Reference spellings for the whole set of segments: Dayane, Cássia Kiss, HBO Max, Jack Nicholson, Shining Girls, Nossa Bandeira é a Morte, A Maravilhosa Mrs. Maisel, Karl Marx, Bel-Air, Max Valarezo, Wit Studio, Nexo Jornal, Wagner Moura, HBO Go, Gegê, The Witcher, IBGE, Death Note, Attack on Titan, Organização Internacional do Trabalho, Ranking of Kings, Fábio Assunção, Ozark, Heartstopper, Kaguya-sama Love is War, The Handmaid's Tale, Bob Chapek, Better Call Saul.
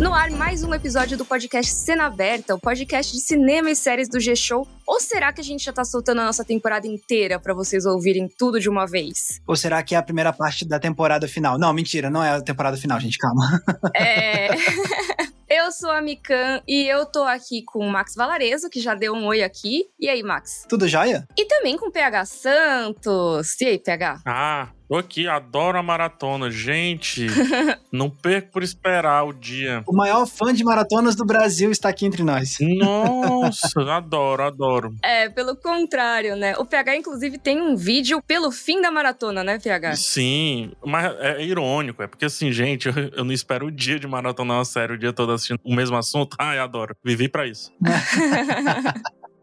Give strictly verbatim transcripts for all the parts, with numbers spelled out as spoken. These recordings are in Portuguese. No ar, mais um episódio do podcast Cena Aberta, o podcast de cinema e séries do G-Show. Ou será que a gente já tá soltando a nossa temporada inteira pra vocês ouvirem tudo de uma vez? Ou será que é a primeira parte da temporada final? Não, mentira, não é a temporada final, gente, calma. É... Eu sou a Mikan e eu tô aqui com o Max Valarezo, que já deu um oi aqui. E aí, Max? Tudo jóia? E também com o P H Santos. E aí, P H? Ah, tô aqui, adoro a maratona. Gente, não perco por esperar o dia. O maior fã de maratonas do Brasil está aqui entre nós. Nossa, adoro, adoro. É, pelo contrário, né? O P H, inclusive, tem um vídeo pelo fim da maratona, né, P H? Sim, mas é irônico. É porque, assim, gente, eu, eu não espero o dia de maratona, não, sério, o dia todo assistindo o mesmo assunto. Ai, adoro. Vivi pra isso.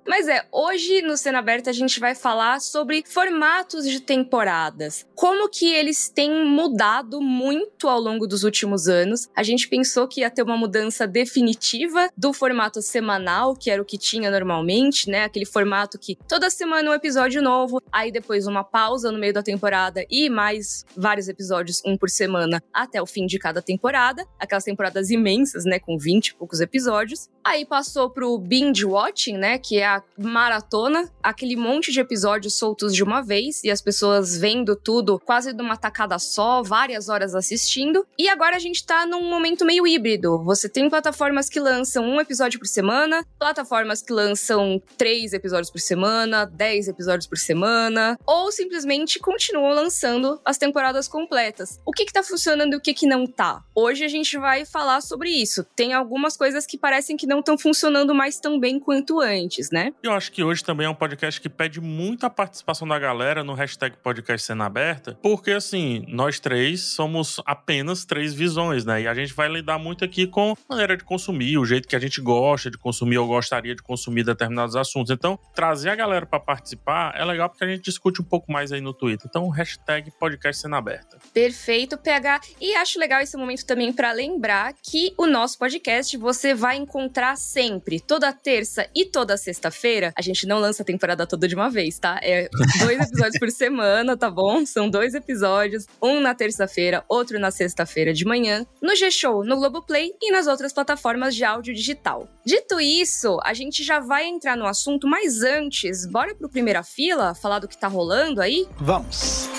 Mas é, hoje no Cena Aberta a gente vai falar sobre formatos de temporadas. Como que eles têm mudado muito ao longo dos últimos anos. A gente pensou que ia ter uma mudança definitiva do formato semanal, que era o que tinha normalmente, né? Aquele formato que toda semana um episódio novo, aí depois uma pausa no meio da temporada e mais vários episódios, um por semana, até o fim de cada temporada. Aquelas temporadas imensas, né? Com vinte e poucos episódios. Aí passou pro binge-watching, né? Que é a maratona, aquele monte de episódios soltos de uma vez e as pessoas vendo tudo quase de uma tacada só, várias horas assistindo. E agora a gente tá num momento meio híbrido. Você tem plataformas que lançam um episódio por semana, plataformas que lançam três episódios por semana, dez episódios por semana, ou simplesmente continuam lançando as temporadas completas. O que que tá funcionando e o que que não tá? Hoje a gente vai falar sobre isso. Tem algumas coisas que parecem que não estão funcionando mais tão bem quanto antes, né? Eu acho que hoje também é um podcast que pede muita participação da galera no hashtag podcast Cena Aberta, porque assim, nós três somos apenas três visões, né? E a gente vai lidar muito aqui com a maneira de consumir, o jeito que a gente gosta de consumir ou gostaria de consumir determinados assuntos. Então, trazer a galera pra participar é legal porque a gente discute um pouco mais aí no Twitter. Então, hashtag podcast Cena Aberta. Perfeito, P H. E acho legal esse momento também pra lembrar que o nosso podcast você vai encontrar sempre, toda terça e toda sexta feira, a gente não lança a temporada toda de uma vez, tá? É dois episódios por semana, tá bom? São dois episódios, um na terça-feira, outro na sexta-feira de manhã, no G-Show, no Globoplay e nas outras plataformas de áudio digital. Dito isso, a gente já vai entrar no assunto, mas antes, bora pro Primeira Fila, falar do que tá rolando aí? Vamos!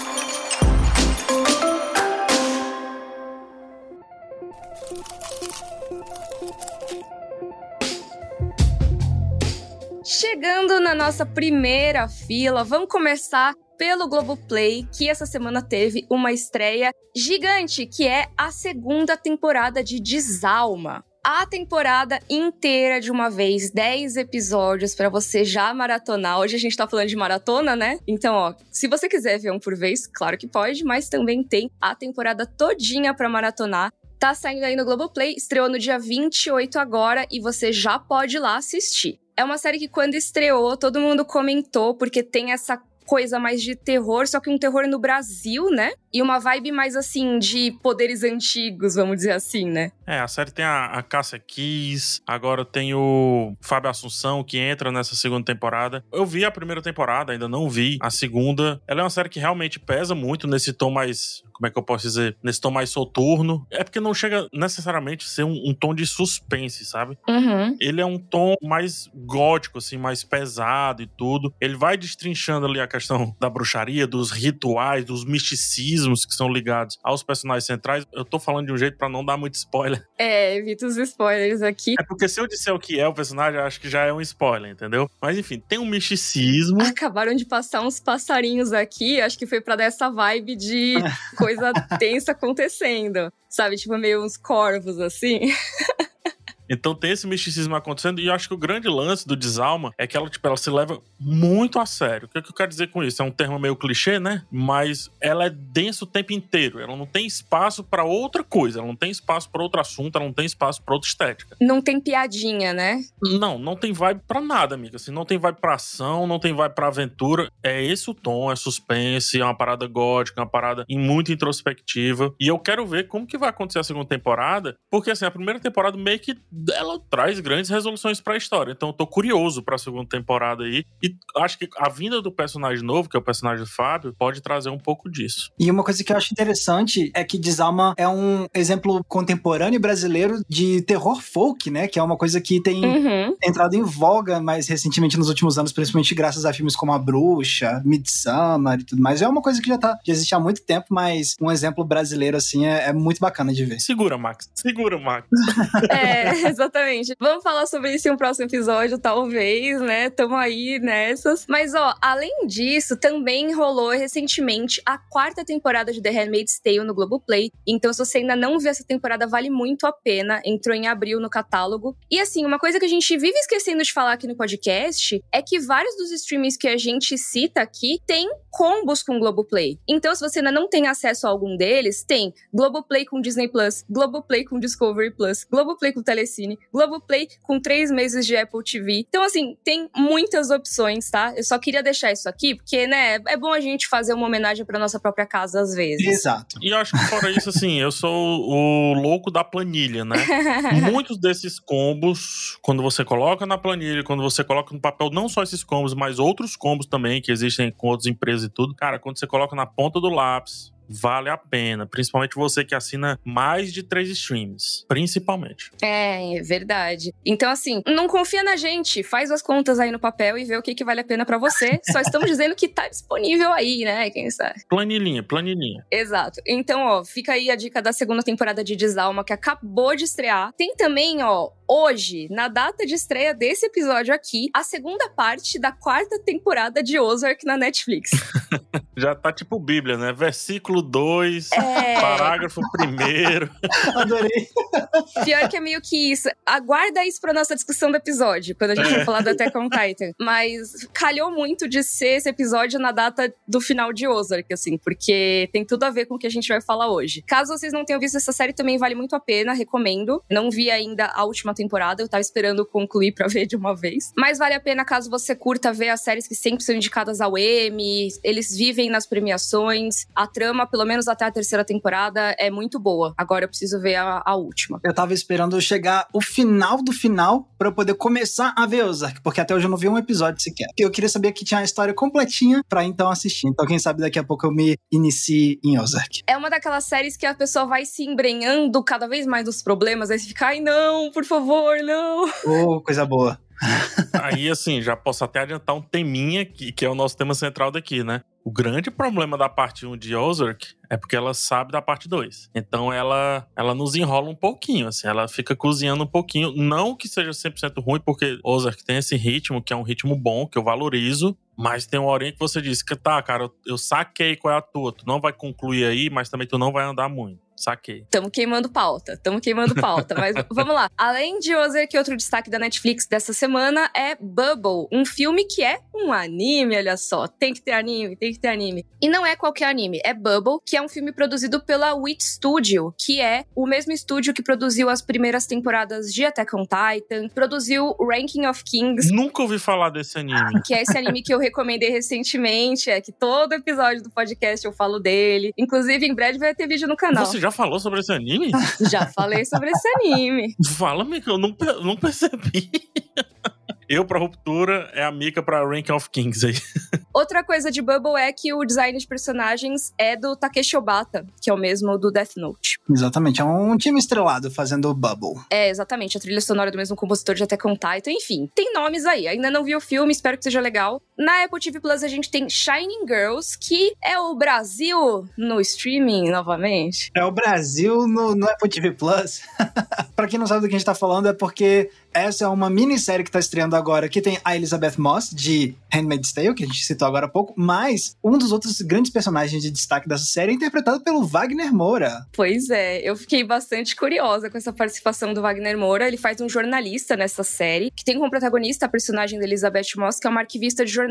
Chegando na nossa primeira fila, vamos começar pelo Globoplay, que essa semana teve uma estreia gigante, que é a segunda temporada de Desalma. A temporada inteira de uma vez, dez episódios pra você já maratonar. Hoje a gente tá falando de maratona, né? Então, ó, se você quiser ver um por vez, claro que pode, mas também tem a temporada todinha pra maratonar. Tá saindo aí no Globoplay, estreou no dia vinte e oito agora e você já pode ir lá assistir. É uma série que quando estreou, todo mundo comentou, porque tem essa coisa mais de terror, só que um terror no Brasil, né? E uma vibe mais, assim, de poderes antigos, vamos dizer assim, né? É, a série tem a, a Cássia Kiss, agora tem o Fábio Assunção, que entra nessa segunda temporada. Eu vi a primeira temporada, ainda não vi a segunda. Ela é uma série que realmente pesa muito nesse tom mais... Como é que eu posso dizer? Nesse tom mais soturno. É porque não chega necessariamente a ser um, um tom de suspense, sabe? Uhum. Ele é um tom mais gótico, assim, mais pesado e tudo. Ele vai destrinchando ali a questão da bruxaria, dos rituais, dos misticismos que são ligados aos personagens centrais. Eu tô falando de um jeito pra não dar muito spoiler. É, evita os spoilers aqui. É porque se eu disser o que é o personagem, eu acho que já é um spoiler, entendeu? Mas enfim, tem um misticismo. Acabaram de passar uns passarinhos aqui, acho que foi pra dar essa vibe de... coisa tensa acontecendo, sabe? Tipo, meio uns corvos, assim. Então tem esse misticismo acontecendo e eu acho que o grande lance do Desalma é que ela, tipo, ela se leva muito a sério. O que, é que eu quero dizer com isso? É um termo meio clichê, né? Mas ela é densa o tempo inteiro. Ela não tem espaço pra outra coisa. Ela não tem espaço pra outro assunto. Ela não tem espaço pra outra estética. Não tem piadinha, né? Não, não tem vibe pra nada, amiga. Assim, não tem vibe pra ação, não tem vibe pra aventura. É esse o tom, é suspense, é uma parada gótica, é uma parada muito introspectiva. E eu quero ver como que vai acontecer a segunda temporada, porque assim, a primeira temporada meio que ela traz grandes resoluções pra história. Então eu tô curioso pra segunda temporada aí. E acho que a vinda do personagem novo, que é o personagem do Fábio, pode trazer um pouco disso. E uma coisa que eu acho interessante é que Desalma é um exemplo contemporâneo brasileiro de terror folk, né? Que é uma coisa que tem uhum. entrado em voga mais recentemente nos últimos anos, principalmente graças a filmes como A Bruxa, Midsommar e tudo mais. É uma coisa que já tá, já existe há muito tempo, mas um exemplo brasileiro, assim, é, é muito bacana de ver. Segura, Max. Segura, Max. É, exatamente. Vamos falar sobre isso em um próximo episódio, talvez, né? Tamo aí nessas. Mas, ó, além disso, também rolou recentemente a quarta temporada de The Handmaid's Tale no Globoplay. Então, se você ainda não viu essa temporada, vale muito a pena. Entrou em abril no catálogo. E, assim, uma coisa que a gente vive esquecendo de falar aqui no podcast é que vários dos streamings que a gente cita aqui têm combos com o Globoplay. Então, se você ainda não tem acesso a algum deles, tem Globoplay com Disney Plus, Globoplay com Discovery Plus, Globoplay com Telecine, Globoplay com três meses de Apple T V. Então, assim, tem muitas opções, tá? Eu só queria deixar isso aqui, porque, né, é bom a gente fazer uma homenagem pra nossa própria casa, às vezes. Exato. E eu acho que, fora isso, assim, eu sou o louco da planilha, né? Muitos desses combos, quando você coloca na planilha, quando você coloca no papel, não só esses combos, mas outros combos também, que existem com outras empresas e tudo. Cara, quando você coloca na ponta do lápis, vale a pena, principalmente você que assina mais de três streams, principalmente. É, é verdade. Então, assim, não confia na gente, faz as contas aí no papel e vê o que, que vale a pena pra você. Só estamos dizendo que tá disponível aí, né? Quem sabe? Planilhinha, planilhinha. Exato. Então, ó, fica aí a dica da segunda temporada de Desalma, que acabou de estrear. Tem também, ó, hoje, na data de estreia desse episódio aqui, a segunda parte da quarta temporada de Ozark na Netflix. Já tá tipo Bíblia, né? Versículo dois, é... parágrafo um. Adorei. Pior que é meio que isso. Aguarda isso pra nossa discussão do episódio, quando a gente for é. falar do Attack on Titan. Mas calhou muito de ser esse episódio na data do final de Ozark, assim, porque tem tudo a ver com o que a gente vai falar hoje. Caso vocês não tenham visto essa série, também vale muito a pena, recomendo. Não vi ainda a última temporada, eu tava esperando concluir pra ver de uma vez. Mas vale a pena caso você curta ver as séries que sempre são indicadas ao Emmy, eles vivem nas premiações, a trama, pelo menos até a terceira temporada, é muito boa. Agora eu preciso ver a, a última. Eu tava esperando chegar o final do final pra eu poder começar a ver Ozark, porque até hoje eu não vi um episódio sequer. Eu queria saber que tinha a história completinha pra então assistir. Então quem sabe daqui a pouco eu me inicie em Ozark. É uma daquelas séries que a pessoa vai se embrenhando cada vez mais dos problemas, aí você fica, ai não, por favor, Por favor, não. Oh, coisa boa. Aí, assim, já posso até adiantar um teminha, que, que é o nosso tema central daqui, né? O grande problema da parte um de Ozark é porque ela sabe da parte dois. Então ela, ela nos enrola um pouquinho, assim. Ela fica cozinhando um pouquinho. Não que seja cem por cento ruim, porque Ozark tem esse ritmo, que é um ritmo bom, que eu valorizo. Mas tem uma horinha que você diz que, tá, cara, eu, eu saquei qual é a tua. Tu não vai concluir aí, mas também tu não vai andar muito. Saquei. Tamo queimando pauta, tamo queimando pauta, mas vamos lá. Além de Ozark, outro destaque da Netflix dessa semana é Bubble, um filme que é um anime, olha só. Tem que ter anime, tem que ter anime. E não é qualquer anime, é Bubble, que é um filme produzido pela Wit Studio, que é o mesmo estúdio que produziu as primeiras temporadas de Attack on Titan, produziu Ranking of Kings. Nunca ouvi falar desse anime. Que é esse anime que eu recomendei recentemente, é que todo episódio do podcast eu falo dele. Inclusive, em breve vai ter vídeo no canal. Você já falou sobre esse anime? Já falei sobre esse anime. Fala-me que eu não, não percebi. Eu pra Ruptura, é a Mika pra Rank of Kings aí. Outra coisa de Bubble é que o design de personagens é do Takeshi Obata, que é o mesmo do Death Note. Exatamente, é um time estrelado fazendo Bubble. É, exatamente, a trilha sonora do mesmo compositor de Attack on Titan, enfim. Tem nomes aí, ainda não vi o filme, espero que seja legal. Na Apple T V Plus a gente tem Shining Girls, que é o Brasil no streaming, novamente. É o Brasil no, no Apple T V Plus. Pra quem não sabe do que a gente tá falando, é porque essa é uma minissérie que tá estreando agora, que tem a Elizabeth Moss, de Handmaid's Tale, que a gente citou agora há pouco, mas um dos outros grandes personagens de destaque dessa série é interpretado pelo Wagner Moura. Pois é, eu fiquei bastante curiosa com essa participação do Wagner Moura. Ele faz um jornalista nessa série, que tem como protagonista a personagem da Elizabeth Moss, que é uma arquivista de jornal.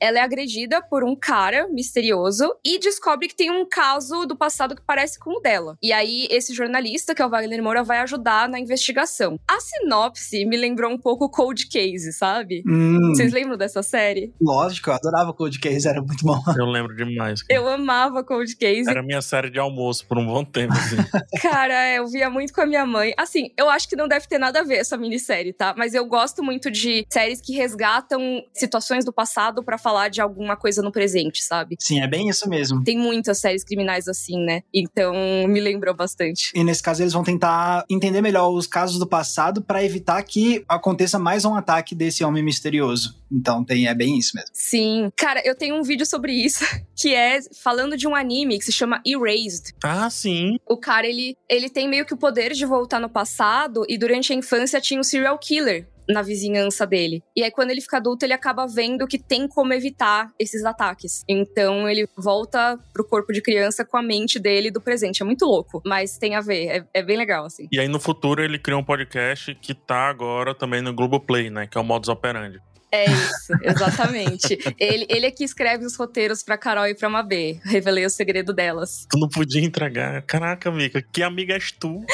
Ela é agredida por um cara misterioso e descobre que tem um caso do passado que parece com o dela. E aí, esse jornalista, que é o Wagner Moura, vai ajudar na investigação. A sinopse e me lembrou um pouco Cold Case, sabe? Hum. Vocês lembram dessa série? Lógico, eu adorava Cold Case, era muito bom. Eu lembro demais. Cara. Eu amava Cold Case. Era minha série de almoço por um bom tempo, assim. Cara, eu via muito com a minha mãe. Assim, eu acho que não deve ter nada a ver essa minissérie, tá? Mas eu gosto muito de séries que resgatam situações do passado pra falar de alguma coisa no presente, sabe? Sim, é bem isso mesmo. Tem muitas séries criminais assim, né? Então, me lembrou bastante. E nesse caso, eles vão tentar entender melhor os casos do passado pra evitar que aconteça mais um ataque desse homem misterioso. Então, tem, é bem isso mesmo. Sim. Cara, eu tenho um vídeo sobre isso, que é falando de um anime que se chama Erased. Ah, sim. O cara, ele, ele tem meio que o poder de voltar no passado e durante a infância tinha um serial killer na vizinhança dele. E aí, quando ele fica adulto, ele acaba vendo que tem como evitar esses ataques. Então, ele volta pro corpo de criança com a mente dele do presente. É muito louco, mas tem a ver. É, é bem legal, assim. E aí, no futuro, ele cria um podcast que tá agora também no Globoplay, né? Que é o Modus Operandi. É isso, exatamente. ele, ele é que escreve os roteiros pra Carol e pra Mabê. Revelei o segredo delas. Tu não podia entregar. Caraca, amiga. Que amiga és tu?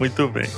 Muito bem.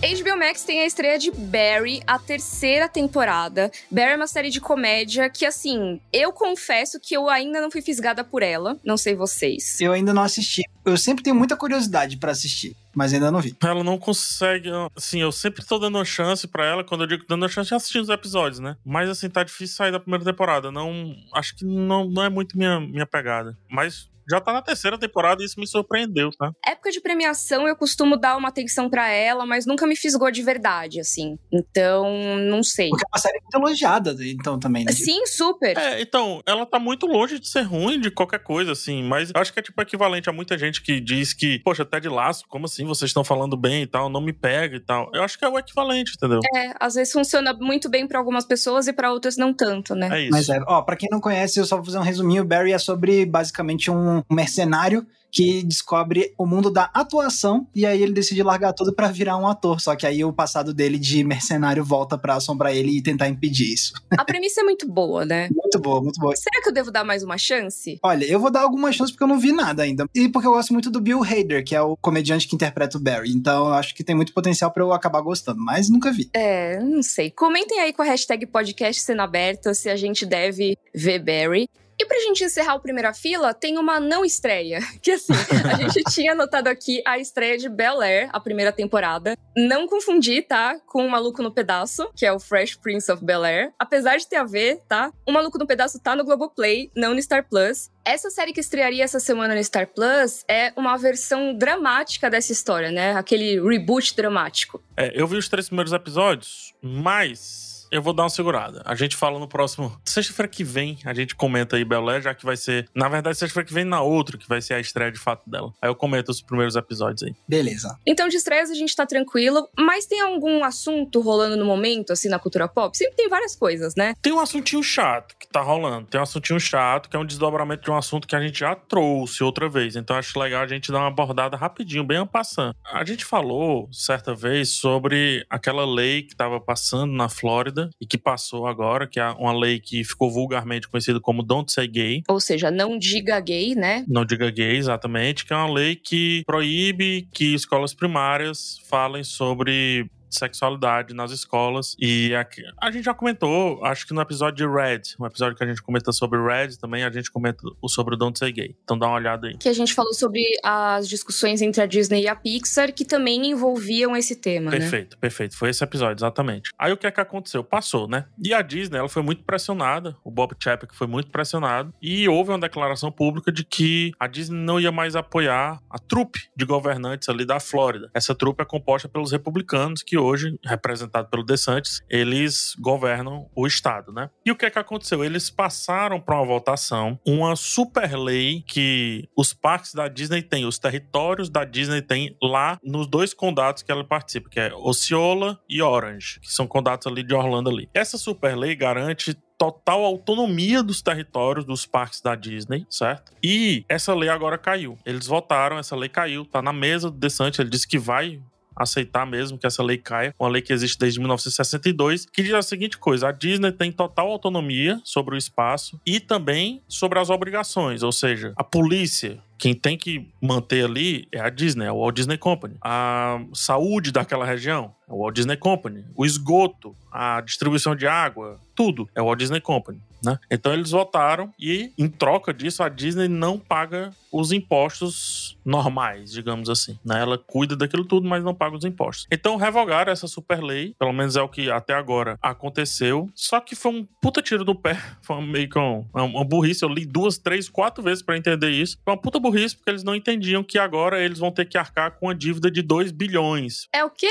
H B O Max tem a estreia de Barry, a terceira temporada. Barry é uma série de comédia que, assim, eu confesso que eu ainda não fui fisgada por ela. Não sei vocês. Eu ainda não assisti. Eu sempre tenho muita curiosidade pra assistir, mas ainda não vi. Ela não consegue... Assim, eu sempre tô dando uma chance pra ela. Quando eu digo dando uma chance, já assisti os episódios, né? Mas, assim, tá difícil sair da primeira temporada. Não, acho que não, não é muito minha, minha pegada. Mas... já tá na terceira temporada e isso me surpreendeu, tá? Época de premiação, eu costumo dar uma atenção pra ela, mas nunca me fisgou de verdade, assim. Então, não sei. Porque é uma série muito elogiada, então, também, né? Sim, super. É, então, ela tá muito longe de ser ruim de qualquer coisa, assim. Mas acho que é, tipo, equivalente a muita gente que diz que, poxa, até de laço, como assim? Vocês estão falando bem e tal, não me pega e tal. Eu acho que é o equivalente, entendeu? É, às vezes funciona muito bem pra algumas pessoas e pra outras não tanto, né? É isso. Mas é, ó, pra quem não conhece, eu só vou fazer um resuminho. Barry é sobre, basicamente, um um mercenário que descobre o mundo da atuação e aí ele decide largar tudo pra virar um ator, só que aí o passado dele de mercenário volta pra assombrar ele e tentar impedir isso. A premissa é muito boa, né? Muito boa, muito boa. Será que eu devo dar mais uma chance? Olha, eu vou dar alguma chance porque eu não vi nada ainda e porque eu gosto muito do Bill Hader, que é o comediante que interpreta o Barry, então eu acho que tem muito potencial pra eu acabar gostando, mas nunca vi. É, não sei. Comentem aí com a hashtag podcast Cena Aberta se a gente deve ver Barry. E pra gente encerrar o Primeira Fila, tem uma não estreia. Que assim, a gente tinha anotado aqui a estreia de Bel-Air, a primeira temporada. Não confundir, tá? Com O Maluco no Pedaço, que é o Fresh Prince of Bel-Air. Apesar de ter a ver, tá? O Maluco no Pedaço tá no Globoplay, não no Star Plus. Essa série que estrearia essa semana no Star Plus é uma versão dramática dessa história, né? Aquele reboot dramático. É, eu vi os três primeiros episódios, mas... eu vou dar uma segurada. A gente fala no próximo... sexta-feira que vem, a gente comenta aí Bel-Air, já que vai ser... na verdade, sexta-feira que vem na outra, que vai ser a estreia de fato dela. Aí eu comento os primeiros episódios aí. Beleza. Então, de estreias a gente tá tranquilo, mas tem algum assunto rolando no momento, assim, na cultura pop? Sempre tem várias coisas, né? Tem um assuntinho chato que tá rolando. Tem um assuntinho chato, que é um desdobramento de um assunto que a gente já trouxe outra vez. Então, acho legal a gente dar uma abordada rapidinho, bem passando. A gente falou, certa vez, sobre aquela lei que tava passando na Flórida, e que passou agora, que é uma lei que ficou vulgarmente conhecida como Don't Say Gay. Ou seja, não diga gay, né? Não diga gay, exatamente, que é uma lei que proíbe que escolas primárias falem sobre sexualidade nas escolas. E aqui, a gente já comentou, acho que no episódio de Red, um episódio que a gente comenta sobre Red também, a gente comenta sobre o Don't Say Gay. Então dá uma olhada aí. Que a gente falou sobre as discussões entre a Disney e a Pixar, que também envolviam esse tema, perfeito, né? Perfeito, perfeito. Foi esse episódio, exatamente. Aí o que é que aconteceu? Passou, né? E a Disney, ela foi muito pressionada, o Bob Chapek foi muito pressionado, e houve uma declaração pública de que a Disney não ia mais apoiar a trupe de governantes ali da Flórida. Essa trupe é composta pelos republicanos, que hoje, representado pelo DeSantis, eles governam o estado, né? E o que é que aconteceu? Eles passaram para uma votação uma super lei que os parques da Disney têm, os territórios da Disney têm lá nos dois condados que ela participa, que é Osceola e Orange, que são condados ali de Orlando ali. Essa super lei garante total autonomia dos territórios dos parques da Disney, certo? E essa lei agora caiu. Eles votaram, essa lei caiu, tá na mesa do DeSantis, ele disse que vai aceitar mesmo que essa lei caia, uma lei que existe desde mil novecentos e sessenta e dois, que diz a seguinte coisa: a Disney tem total autonomia sobre o espaço e também sobre as obrigações, ou seja, a polícia, Quem tem que manter ali é a Disney, é o Walt Disney Company. A saúde daquela região é o Walt Disney Company. O esgoto, a distribuição de água, tudo é o Walt Disney Company, né? Então eles votaram e, em troca disso, a Disney não paga os impostos normais, digamos assim, né? Ela cuida daquilo tudo, mas não paga os impostos. Então revogaram essa super lei, pelo menos é o que até agora aconteceu. Só que foi um puta tiro no pé, foi meio que um, uma burrice. Eu li duas, três, quatro vezes pra entender isso. Foi uma puta burrice, porque eles não entendiam que agora eles vão ter que arcar com a dívida de dois bilhões. É o quê?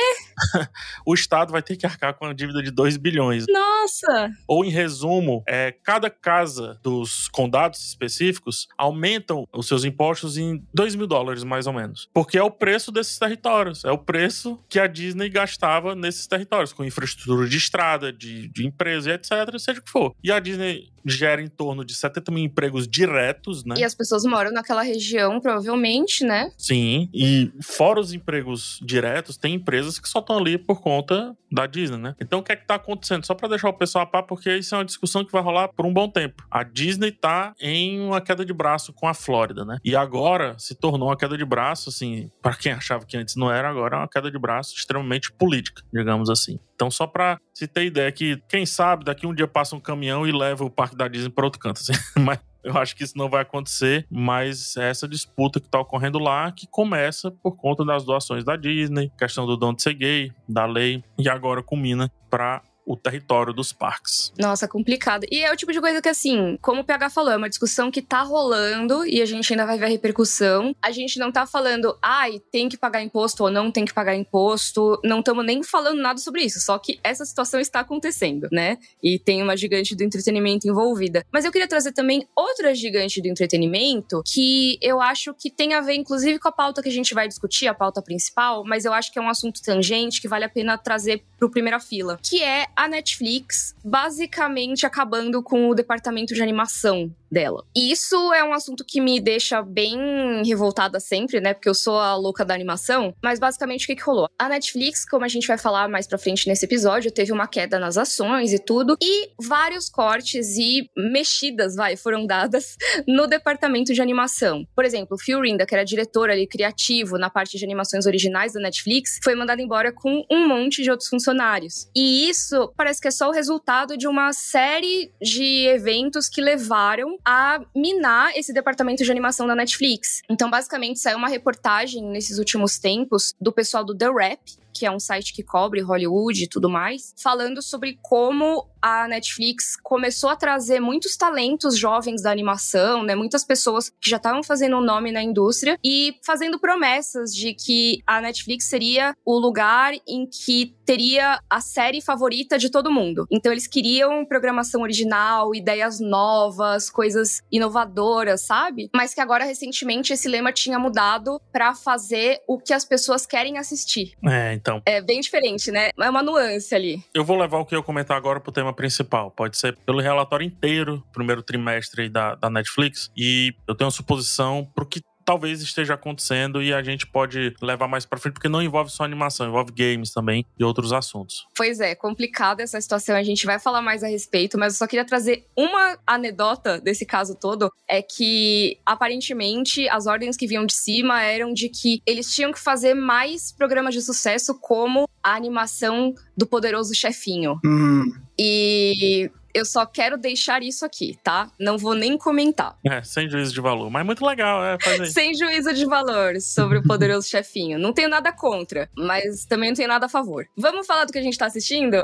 O Estado vai ter que arcar com a dívida de dois bilhões. Nossa! Ou, em resumo, é, cada casa dos condados específicos aumentam os seus impostos em dois mil dólares, mais ou menos. Porque é o preço desses territórios. É o preço que a Disney gastava nesses territórios, com infraestrutura de estrada, de, de empresa, etcétera, seja o que for. E a Disney gera em torno de setenta mil empregos diretos, né? E as pessoas moram naquela região, provavelmente, né? Sim, e fora os empregos diretos, tem empresas que só estão ali por conta da Disney, né? Então, o que é que tá acontecendo? Só pra deixar o pessoal a par, porque isso é uma discussão que vai rolar por um bom tempo. A Disney tá em uma queda de braço com a Flórida, né? E agora se tornou uma queda de braço, assim, pra quem achava que antes não era, agora é uma queda de braço extremamente política, digamos assim. Então, só pra se ter ideia que, quem sabe, daqui um dia passa um caminhão e leva o parque da Disney para outro canto, assim. Mas eu acho que isso não vai acontecer, mas é essa disputa que tá ocorrendo lá, que começa por conta das doações da Disney, questão do Don't Say Gay, da lei, e agora culmina para o território dos parques. Nossa, complicado. E é o tipo de coisa que, assim, como o P H falou, é uma discussão que tá rolando e a gente ainda vai ver a repercussão. A gente não tá falando, ai, tem que pagar imposto ou não tem que pagar imposto. Não estamos nem falando nada sobre isso, só que essa situação está acontecendo, né? E tem uma gigante do entretenimento envolvida. Mas eu queria trazer também outra gigante do entretenimento que eu acho que tem a ver, inclusive, com a pauta que a gente vai discutir, a pauta principal, mas eu acho que é um assunto tangente que vale a pena trazer pro Primeira Fila, que é a Netflix basicamente acabando com o departamento de animação dela. E isso é um assunto que me deixa bem revoltada sempre, né? Porque eu sou a louca da animação. Mas basicamente o que que rolou? A Netflix, como a gente vai falar mais pra frente nesse episódio, teve uma queda nas ações e tudo. E vários cortes e mexidas, vai, foram dadas no departamento de animação. Por exemplo, Flórida, que era diretora ali, criativo na parte de animações originais da Netflix, foi mandada embora com um monte de outros funcionários. E isso parece que é só o resultado de uma série de eventos que levaram a minar esse departamento de animação da Netflix. Então, basicamente, saiu uma reportagem nesses últimos tempos do pessoal do The Wrap, que é um site que cobre Hollywood e tudo mais, falando sobre como a Netflix começou a trazer muitos talentos jovens da animação, né? Muitas pessoas que já estavam fazendo um nome na indústria e fazendo promessas de que a Netflix seria o lugar em que teria a série favorita de todo mundo. Então eles queriam programação original, ideias novas, coisas inovadoras, sabe? Mas que agora, recentemente, esse lema tinha mudado pra fazer o que as pessoas querem assistir. É, então Então, é bem diferente, né? É uma nuance ali. Eu vou levar o que eu comentar agora pro tema principal. Pode ser pelo relatório inteiro, primeiro trimestre da, da Netflix. E eu tenho uma suposição pro que talvez esteja acontecendo e a gente pode levar mais pra frente, porque não envolve só animação, envolve games também e outros assuntos. Pois é, complicada essa situação, a gente vai falar mais a respeito, mas eu só queria trazer uma anedota desse caso todo, é que aparentemente as ordens que vinham de cima eram de que eles tinham que fazer mais programas de sucesso como a animação do Poderoso Chefinho. Hum. E eu só quero deixar isso aqui, tá? Não vou nem comentar. É, sem juízo de valor. Mas muito legal, é, fazer. Sem juízo de valor sobre o Poderoso Chefinho. Não tenho nada contra, mas também não tenho nada a favor. Vamos falar do que a gente tá assistindo?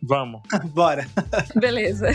Vamos. Vamos. Bora. Beleza.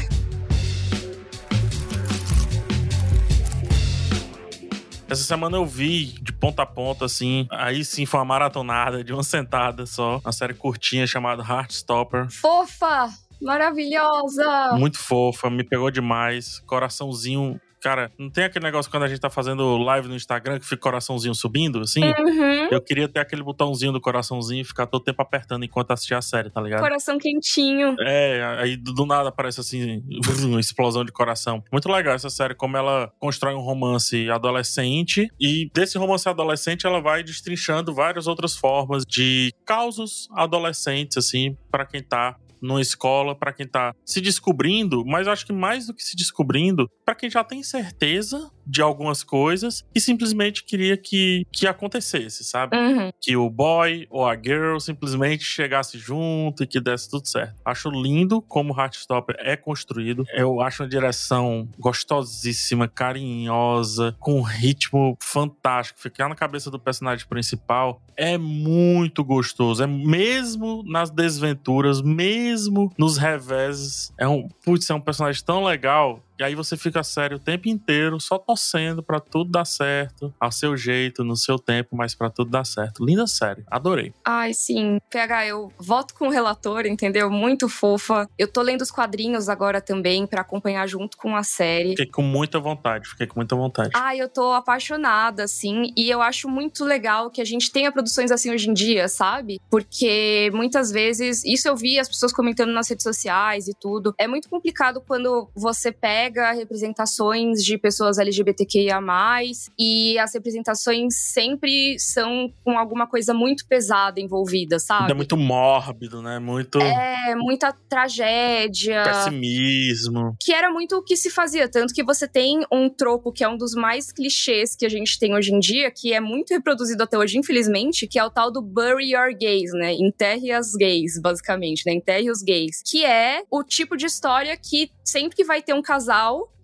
Essa semana eu vi, de ponta a ponta, assim, aí sim foi uma maratonada de uma sentada só, uma série curtinha chamada Heartstopper. Fofa! Maravilhosa! Muito fofa, me pegou demais. Coraçãozinho. Cara, não tem aquele negócio quando a gente tá fazendo live no Instagram que fica coraçãozinho subindo, assim? Uhum. Eu queria ter aquele botãozinho do coraçãozinho e ficar todo tempo apertando enquanto assistia a série, tá ligado? Coração quentinho. É, aí do nada aparece assim, uma explosão de coração. Muito legal essa série, como ela constrói um romance adolescente e desse romance adolescente ela vai destrinchando várias outras formas de causos adolescentes, assim, pra quem tá numa escola, pra quem tá se descobrindo, mas eu acho que mais do que se descobrindo, pra quem já tem certeza de algumas coisas e simplesmente queria que, que acontecesse, sabe? Uhum. Que o boy ou a girl simplesmente chegasse junto e que desse tudo certo. Acho lindo como o Heartstopper é construído. Eu acho uma direção gostosíssima, carinhosa, com um ritmo fantástico. Ficar na cabeça do personagem principal é muito gostoso. É mesmo nas desventuras, mesmo nos reveses. É um, putz, é um personagem tão legal. E aí você fica sério o tempo inteiro, só torcendo pra tudo dar certo, ao seu jeito, no seu tempo, mas pra tudo dar certo. Linda série, adorei. Ai, sim. P H, eu voto com o relator, entendeu? Muito fofa. Eu tô lendo os quadrinhos agora também, pra acompanhar junto com a série. Fiquei com muita vontade, fiquei com muita vontade. Ai, eu tô apaixonada, assim, e eu acho muito legal que a gente tenha produções assim hoje em dia, sabe? Porque muitas vezes, isso eu vi as pessoas comentando nas redes sociais e tudo, é muito complicado quando você pega pega representações de pessoas L G B T Q I A mais, e as representações sempre são com alguma coisa muito pesada envolvida, sabe? É muito mórbido, né? Muito... É, muita tragédia. Pessimismo. Que era muito o que se fazia, tanto que você tem um tropo que é um dos mais clichês que a gente tem hoje em dia, que é muito reproduzido até hoje, infelizmente, que é o tal do Bury Your Gays, né? Enterre as gays, basicamente, né? Enterre os gays. Que é o tipo de história que sempre que vai ter um casal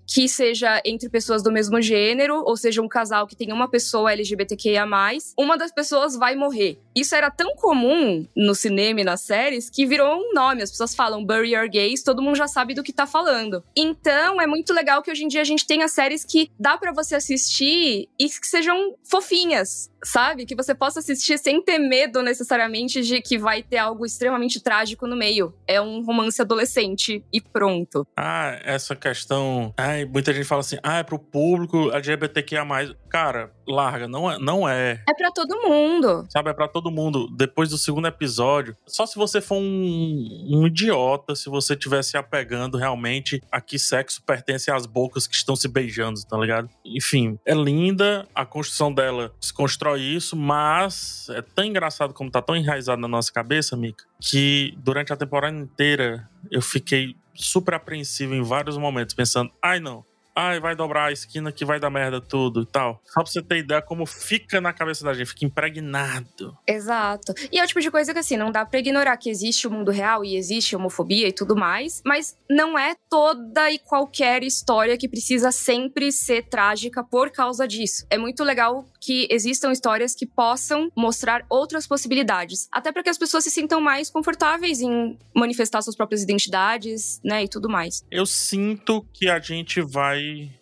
que seja entre pessoas do mesmo gênero, ou seja, um casal que tem uma pessoa L G B T Q I A mais, uma das pessoas vai morrer. Isso era tão comum no cinema e nas séries que virou um nome. As pessoas falam Bury Your Gays, todo mundo já sabe do que tá falando. Então, é muito legal que hoje em dia a gente tenha séries que dá pra você assistir e que sejam fofinhas, sabe? Que você possa assistir sem ter medo necessariamente de que vai ter algo extremamente trágico no meio. É um romance adolescente e pronto. Ah, essa questão... Ai, muita gente fala assim, ah, é pro público L G B T Q I A mais. Cara, larga, não é, não é. É pra todo mundo. Sabe, é pra todo mundo. Depois do segundo episódio, só se você for um, um idiota, se você estiver se apegando realmente a que sexo pertence às bocas que estão se beijando, tá ligado? Enfim, é linda, a construção dela se constrói isso, mas é tão engraçado como tá tão enraizado na nossa cabeça, Mika, que durante a temporada inteira eu fiquei super apreensivo em vários momentos, pensando, ai não, ai vai dobrar a esquina que vai dar merda tudo e tal. Só pra você ter ideia como fica na cabeça da gente, fica impregnado. Exato. E é o tipo de coisa que assim, não dá pra ignorar que existe o mundo real e existe homofobia e tudo mais, mas não é toda e qualquer história que precisa sempre ser trágica por causa disso. É muito legal que existam histórias que possam mostrar outras possibilidades. Até para que as pessoas se sintam mais confortáveis em manifestar suas próprias identidades, né, e tudo mais. Eu sinto que a gente vai...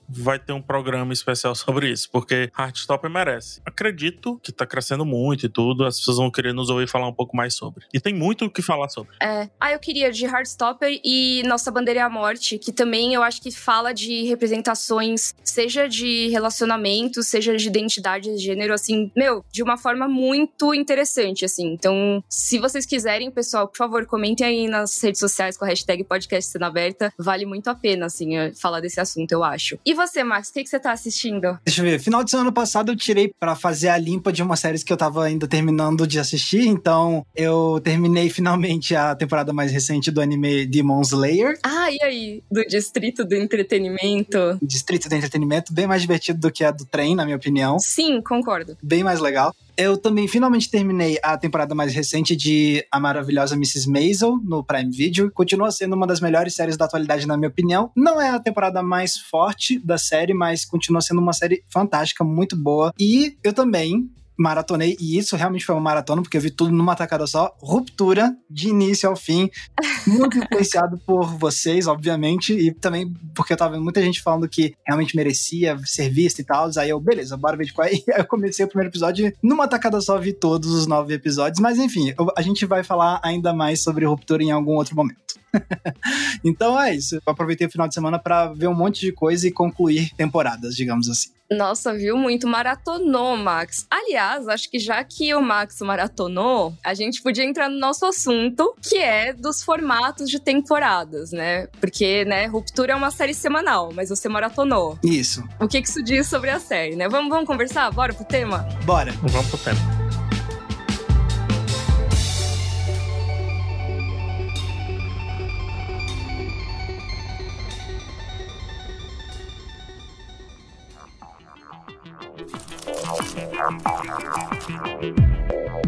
vai ter um programa especial sobre isso, porque Heartstopper merece. Acredito que tá crescendo muito e tudo, as pessoas vão querer nos ouvir falar um pouco mais sobre. E tem muito o que falar sobre. É. Ah, eu queria de Heartstopper e Nossa Bandeira é a Morte, que também eu acho que fala de representações, seja de relacionamento, seja de identidade de gênero, assim, meu, de uma forma muito interessante, assim. Então, se vocês quiserem, pessoal, por favor, comentem aí nas redes sociais com a hashtag podcast Cena Aberta. Vale muito a pena, assim, falar desse assunto, eu acho. E você, Max, o que, que você tá assistindo? Deixa eu ver. Final de semana passado eu tirei pra fazer a limpa de umas séries que eu tava ainda terminando de assistir. Então, eu terminei finalmente a temporada mais recente do anime Demon Slayer. Ah, e aí? Do Distrito do Entretenimento? Distrito do Entretenimento, bem mais divertido do que a do trem, na minha opinião. Sim, concordo. Bem mais legal. Eu também finalmente terminei a temporada mais recente de A Maravilhosa missus Maisel no Prime Video. Continua sendo uma das melhores séries da atualidade, na minha opinião. Não é a temporada mais forte da série, mas continua sendo uma série fantástica, muito boa. E eu também maratonei, e isso realmente foi uma maratona, porque eu vi tudo numa tacada só, Ruptura, de início ao fim, muito influenciado por vocês, obviamente, e também porque eu tava vendo muita gente falando que realmente merecia ser vista e tal, aí eu, beleza, bora ver de qual é, e aí eu comecei o primeiro episódio, numa tacada só vi todos os nove episódios, mas enfim, eu, a gente vai falar ainda mais sobre Ruptura em algum outro momento. Então é isso, eu aproveitei o final de semana pra ver um monte de coisa e concluir temporadas, digamos assim. Nossa, viu? Muito maratonou, Max. Aliás, acho que já que o Max maratonou, a gente podia entrar no nosso assunto, que é dos formatos de temporadas, né? Porque, né, Ruptura é uma série semanal, mas você maratonou. Isso. O que que isso diz sobre a série, né? Vamos, vamos conversar? Bora pro tema? Bora. Vamos pro tema.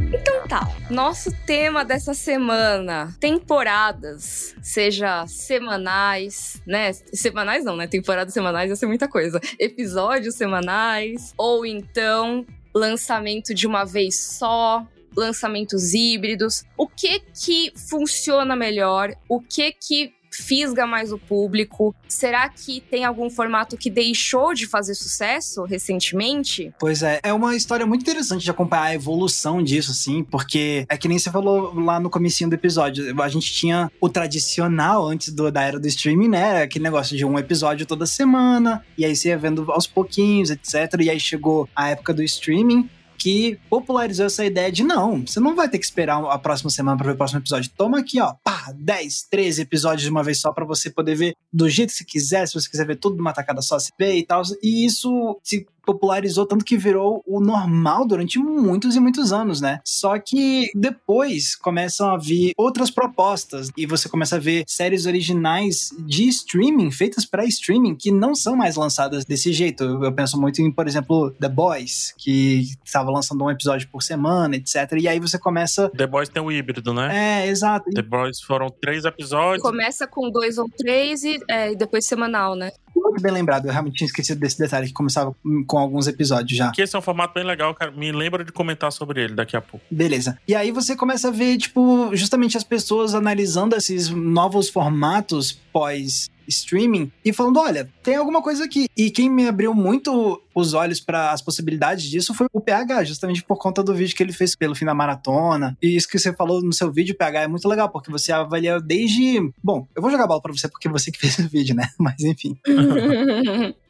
Então tá, nosso tema dessa semana, temporadas, seja semanais, né, semanais não, né, temporadas semanais ia ser muita coisa, episódios semanais, ou então lançamento de uma vez só, lançamentos híbridos, o que que funciona melhor, o que que fisga mais o público? Será que tem algum formato que deixou de fazer sucesso recentemente? Pois é, é uma história muito interessante de acompanhar a evolução disso, assim, porque é que nem você falou lá no comecinho do episódio, a gente tinha o tradicional antes do, da era do streaming, né? Aquele negócio de um episódio toda semana, e aí você ia vendo aos pouquinhos, etcétera. E aí chegou a época do streaming, que popularizou essa ideia de não, você não vai ter que esperar a próxima semana pra ver o próximo episódio. Toma aqui, ó, pá, dez, treze episódios de uma vez só pra você poder ver do jeito que você quiser, se você quiser ver tudo de uma tacada só, você vê e tal. E isso se popularizou tanto que virou o normal durante muitos e muitos anos, né? Só que depois começam a vir outras propostas e você começa a ver séries originais de streaming, feitas para streaming, que não são mais lançadas desse jeito. Eu penso muito em, por exemplo, The Boys, que estava lançando um episódio por semana, etcétera. E aí você começa... The Boys tem um híbrido, né? É, exato. The Boys foram três episódios. Começa com dois ou três e é, depois semanal, né? Muito bem lembrado, eu realmente tinha esquecido desse detalhe que começava com alguns episódios já. Que esse é um formato bem legal, cara. Me lembro de comentar sobre ele daqui a pouco. Beleza. E aí você começa a ver, tipo, justamente as pessoas analisando esses novos formatos pós streaming e falando, olha, tem alguma coisa aqui. E quem me abriu muito os olhos para as possibilidades disso foi o P H, justamente por conta do vídeo que ele fez pelo fim da maratona. E isso que você falou no seu vídeo, P H, é muito legal, porque você avalia desde... Bom, eu vou jogar bola para você porque você que fez o vídeo, né? Mas enfim.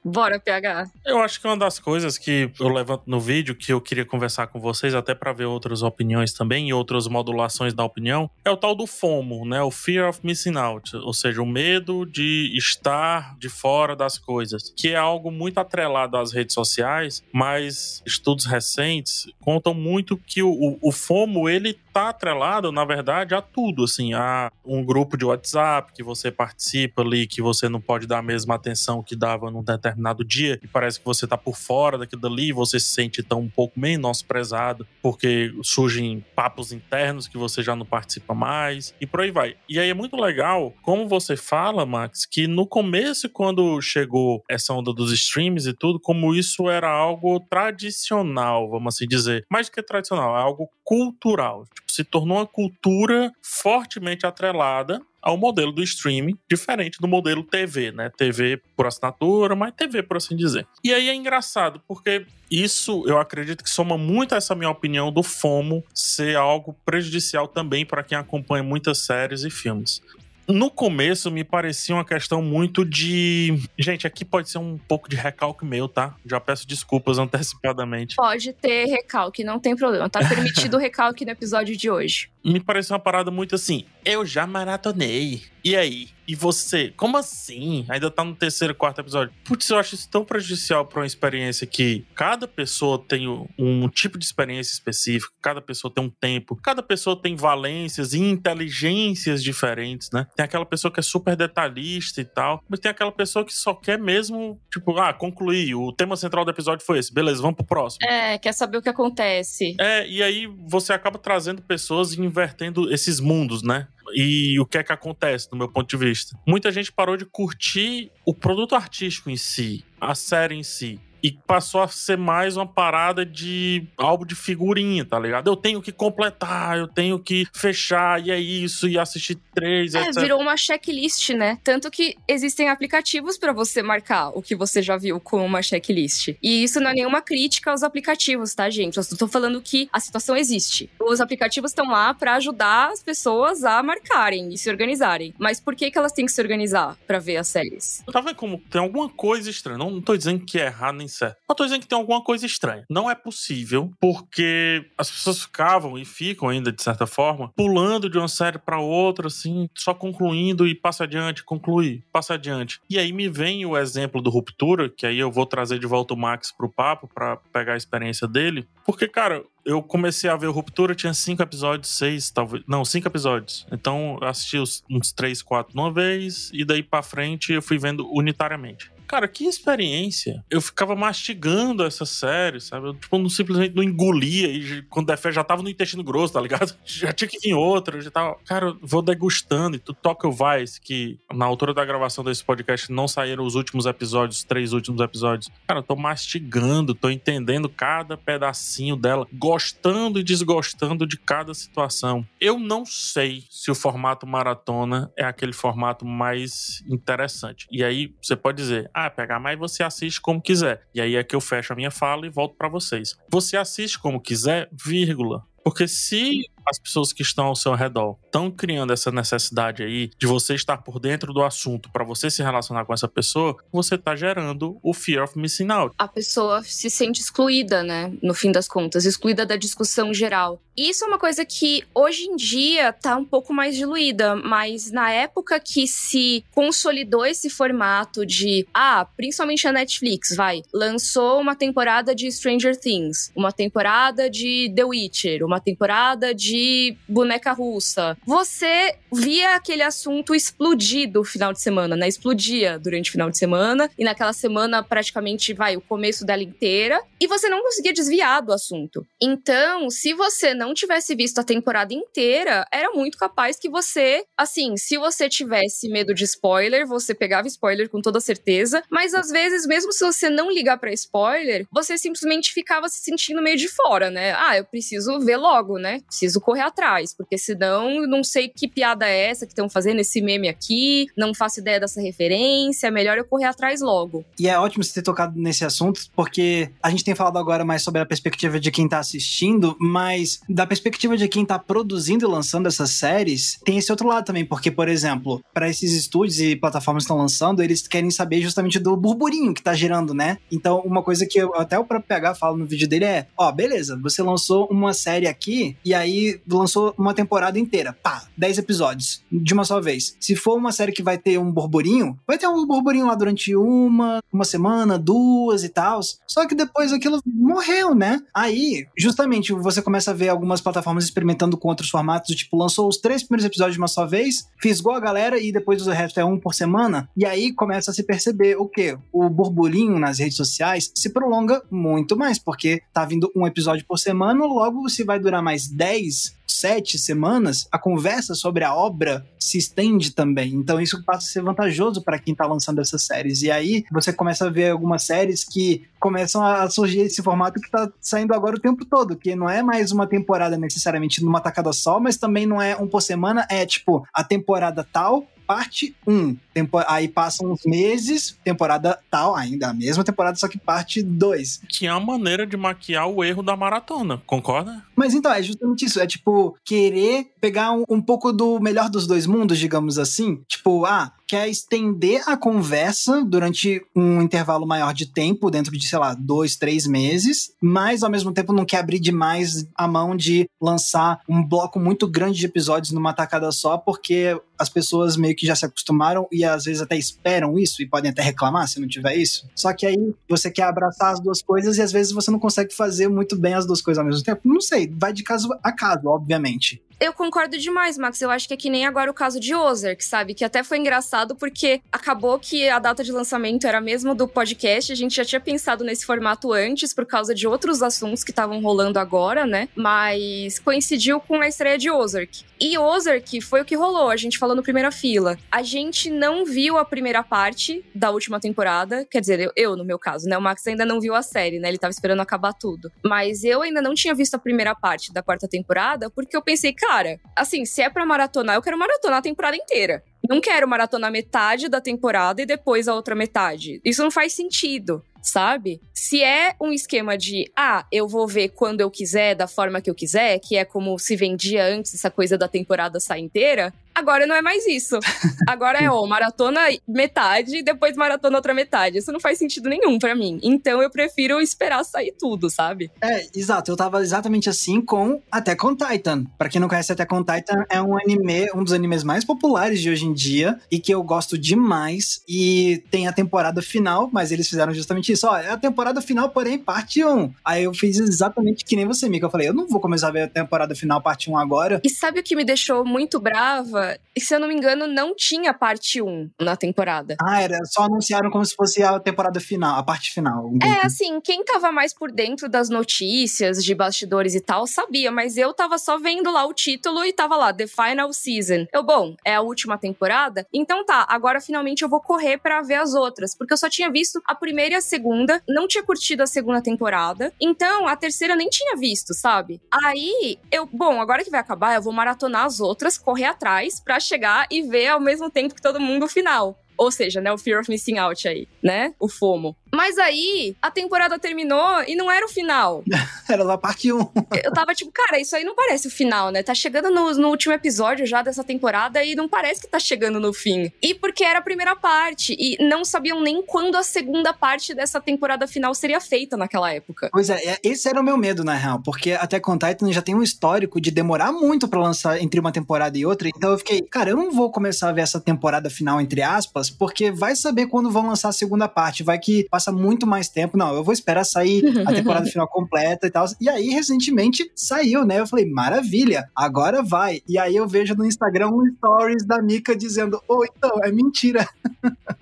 Bora, P H. Eu acho que uma das coisas que eu levanto no vídeo, que eu queria conversar com vocês, até para ver outras opiniões também, e outras modulações da opinião, é o tal do FOMO, né? O Fear of Missing Out, ou seja, o medo de estar de fora das coisas, que é algo muito atrelado às redes sociais, mas estudos recentes contam muito que o, o FOMO, ele tá atrelado, na verdade, a tudo, assim, a um grupo de WhatsApp que você participa ali, que você não pode dar a mesma atenção que dava num determinado determinado dia, e parece que você tá por fora daquilo dali, você se sente tão um pouco menosprezado, porque surgem papos internos que você já não participa mais, e por aí vai. E aí é muito legal, como você fala, Max, que no começo, quando chegou essa onda dos streams e tudo, como isso era algo tradicional, vamos assim dizer, mais do que tradicional, é algo cultural, tipo, se tornou uma cultura fortemente atrelada ao modelo do streaming, diferente do modelo T V, né? T V por assinatura, mas T V, por assim dizer. E aí é engraçado, porque isso eu acredito que soma muito a essa minha opinião do FOMO ser algo prejudicial também para quem acompanha muitas séries e filmes. No começo, me parecia uma questão muito de... Gente, aqui pode ser um pouco de recalque meu, tá? Já peço desculpas antecipadamente. Pode ter recalque, não tem problema. Tá permitido o recalque no episódio de hoje. Me pareceu uma parada muito assim... Eu já maratonei. E aí? E você? Como assim? Ainda tá no terceiro, quarto episódio. Putz, eu acho isso tão prejudicial pra uma experiência que cada pessoa tem um tipo de experiência específico, cada pessoa tem um tempo, cada pessoa tem valências e inteligências diferentes, né? Tem aquela pessoa que é super detalhista e tal, mas tem aquela pessoa que só quer mesmo, tipo, ah, concluir. O tema central do episódio foi esse. Beleza, vamos pro próximo. É, quer saber o que acontece. É, e aí você acaba trazendo pessoas e invertendo esses mundos, né? E o que é que acontece, do meu ponto de vista? Muita gente parou de curtir o produto artístico em si, a série em si, e passou a ser mais uma parada de álbum de figurinha, tá ligado? Eu tenho que completar, eu tenho que fechar, e é isso, e assistir três, é, etcétera. Virou uma checklist, né? Tanto que existem aplicativos pra você marcar o que você já viu com uma checklist. E isso não é nenhuma crítica aos aplicativos, tá, gente? Eu só tô falando que a situação existe. Os aplicativos estão lá pra ajudar as pessoas a marcarem e se organizarem. Mas por que que elas têm que se organizar pra ver as séries? Tá vendo como tem alguma coisa estranha? Não, não tô dizendo que é errado nem certo. Eu tô dizendo que tem alguma coisa estranha. Não é possível, porque as pessoas ficavam e ficam ainda, de certa forma, pulando de uma série pra outra, assim, só concluindo e passa adiante, conclui, passa adiante. E aí me vem o exemplo do Ruptura, que aí eu vou trazer de volta o Max pro papo pra pegar a experiência dele, porque, cara, eu comecei a ver Ruptura, tinha cinco episódios, seis, talvez... Não, cinco episódios. Então, eu assisti uns três, quatro de uma vez, e daí pra frente eu fui vendo unitariamente. Cara, que experiência. Eu ficava mastigando essa série, sabe? Eu, tipo, não, simplesmente não engolia. E quando der fé, já tava no intestino grosso, tá ligado? Já tinha que vir outra, já tava... Cara, vou degustando. E tu toca o Vice, que na altura da gravação desse podcast não saíram os últimos episódios, os três últimos episódios. Cara, eu tô mastigando, tô entendendo cada pedacinho dela, gostando e desgostando de cada situação. Eu não sei se o formato maratona é aquele formato mais interessante. E aí, você pode dizer, ah, pegar mais, você assiste como quiser. E aí é que eu fecho a minha fala e volto pra vocês. Você assiste como quiser, vírgula. Porque se as pessoas que estão ao seu redor estão criando essa necessidade aí de você estar por dentro do assunto para você se relacionar com essa pessoa, você tá gerando o fear of missing out. A pessoa se sente excluída, né? No fim das contas, excluída da discussão geral. E isso é uma coisa que hoje em dia tá um pouco mais diluída, mas na época que se consolidou esse formato de, ah, principalmente a Netflix, vai, lançou uma temporada de Stranger Things, uma temporada de The Witcher, uma temporada de Boneca Russa. Você via aquele assunto explodir do final de semana, né? Explodia durante o final de semana. E naquela semana, praticamente, vai o começo dela inteira. E você não conseguia desviar do assunto. Então, se você não tivesse visto a temporada inteira, era muito capaz que você... Assim, se você tivesse medo de spoiler, você pegava spoiler com toda certeza. Mas, às vezes, mesmo se você não ligar pra spoiler, você simplesmente ficava se sentindo meio de fora, né? Ah, eu preciso ver logo, né? Preciso correr atrás, porque senão eu não sei que piada é essa que estão fazendo esse meme aqui, não faço ideia dessa referência, é melhor eu correr atrás logo. E é ótimo você ter tocado nesse assunto, porque a gente tem falado agora mais sobre a perspectiva de quem tá assistindo, mas da perspectiva de quem tá produzindo e lançando essas séries, tem esse outro lado também, porque, por exemplo, pra esses estúdios e plataformas que estão lançando, eles querem saber justamente do burburinho que tá gerando, né? Então, uma coisa que eu, até o próprio P H fala no vídeo dele é, ó, oh, beleza, você lançou uma série aqui, e aí lançou uma temporada inteira, pá, dez episódios, de uma só vez. Se for uma série que vai ter um burburinho, vai ter um burburinho lá durante uma, uma semana, duas e tal, só que depois aquilo morreu, né? Aí, justamente, você começa a ver algumas plataformas experimentando com outros formatos, tipo, lançou os três primeiros episódios de uma só vez, fisgou a galera e depois o resto é um por semana, e aí começa a se perceber o quê? O burburinho nas redes sociais se prolonga muito mais, porque tá vindo um episódio por semana, logo se vai durar mais dez, sete semanas, a conversa sobre a obra se estende também. Então isso passa a ser vantajoso para quem tá lançando essas séries. E aí você começa a ver algumas séries que começam a surgir esse formato que tá saindo agora o tempo todo, que não é mais uma temporada necessariamente numa tacada só, mas também não é um por semana, é tipo a temporada tal, parte um. Tempo... Aí passam uns meses, temporada tal, ainda a mesma temporada, só que parte dois. Que é a maneira de maquiar o erro da maratona, concorda? Mas então, é justamente isso. É tipo, querer pegar um, um pouco do melhor dos dois mundos, digamos assim. Tipo, ah, quer estender a conversa durante um intervalo maior de tempo, dentro de, sei lá, dois, três meses, mas ao mesmo tempo não quer abrir demais a mão de lançar um bloco muito grande de episódios numa tacada só, porque as pessoas meio que já se acostumaram e às vezes até esperam isso e podem até reclamar se não tiver isso. Só que aí você quer abraçar as duas coisas e às vezes você não consegue fazer muito bem as duas coisas ao mesmo tempo. Não sei, vai de caso a caso, obviamente. Eu concordo demais, Max. Eu acho que é que nem agora o caso de Ozark, sabe? Que até foi engraçado porque acabou que a data de lançamento era a mesma do podcast. A gente já tinha pensado nesse formato antes por causa de outros assuntos que estavam rolando agora, né? Mas coincidiu com a estreia de Ozark. E Ozark foi o que rolou. A gente falou no Primeira Fila. A gente não viu a primeira parte da última temporada. Quer dizer, eu, eu no meu caso, né? O Max ainda não viu a série, né? Ele tava esperando acabar tudo. Mas eu ainda não tinha visto a primeira parte da quarta temporada porque eu pensei, cara, Cara, assim, se é pra maratonar, eu quero maratonar a temporada inteira. Não quero maratonar metade da temporada e depois a outra metade. Isso não faz sentido, sabe? Se é um esquema de, ah, eu vou ver quando eu quiser, da forma que eu quiser, que é como se vendia antes, essa coisa da temporada sair inteira, agora não é mais isso. Agora é, ó, maratona metade e depois maratona outra metade. Isso não faz sentido nenhum pra mim. Então eu prefiro esperar sair tudo, sabe? É, exato. Eu tava exatamente assim com Attack on Titan. Pra quem não conhece, Attack on Titan é um anime, um dos animes mais populares de hoje em dia e que eu gosto demais. E tem a temporada final, mas eles fizeram justamente exatamente isso. Ó, é a temporada final, porém, parte um. Aí eu fiz exatamente que nem você, Mika. Eu falei, eu não vou começar a ver a temporada final, parte um agora. E sabe o que me deixou muito brava? Se eu não me engano, não tinha parte um na temporada. Ah, era só anunciaram como se fosse a temporada final, a parte final. É, assim, quem tava mais por dentro das notícias, de bastidores e tal, sabia. Mas eu tava só vendo lá o título e tava lá, The Final Season. Eu, bom, é a última temporada? Então tá, agora finalmente eu vou correr pra ver as outras. Porque eu só tinha visto a primeira e a segunda, não tinha curtido a segunda temporada. Então, a terceira eu nem tinha visto, sabe? Aí, eu, bom, agora que vai acabar, eu vou maratonar as outras, correr atrás pra chegar e ver ao mesmo tempo que todo mundo o final. Ou seja, né, o Fear of Missing Out aí, né? O FOMO. Mas aí, a temporada terminou e não era o final. Era lá parte um. Eu tava tipo, cara, isso aí não parece o final, né? Tá chegando no, no último episódio já dessa temporada e não parece que tá chegando no fim. E porque era a primeira parte. E não sabiam nem quando a segunda parte dessa temporada final seria feita naquela época. Pois é, esse era o meu medo, na real. Porque até com Titan já tem um histórico de demorar muito pra lançar entre uma temporada e outra. Então eu fiquei, cara, eu não vou começar a ver essa temporada final, entre aspas, porque vai saber quando vão lançar a segunda parte. Vai que... passa muito mais tempo. Não, eu vou esperar sair a temporada final completa e tal. E aí, recentemente, saiu, né? Eu falei, maravilha, agora vai. E aí eu vejo no Instagram um stories da Mika dizendo, ô, oh, então, é mentira.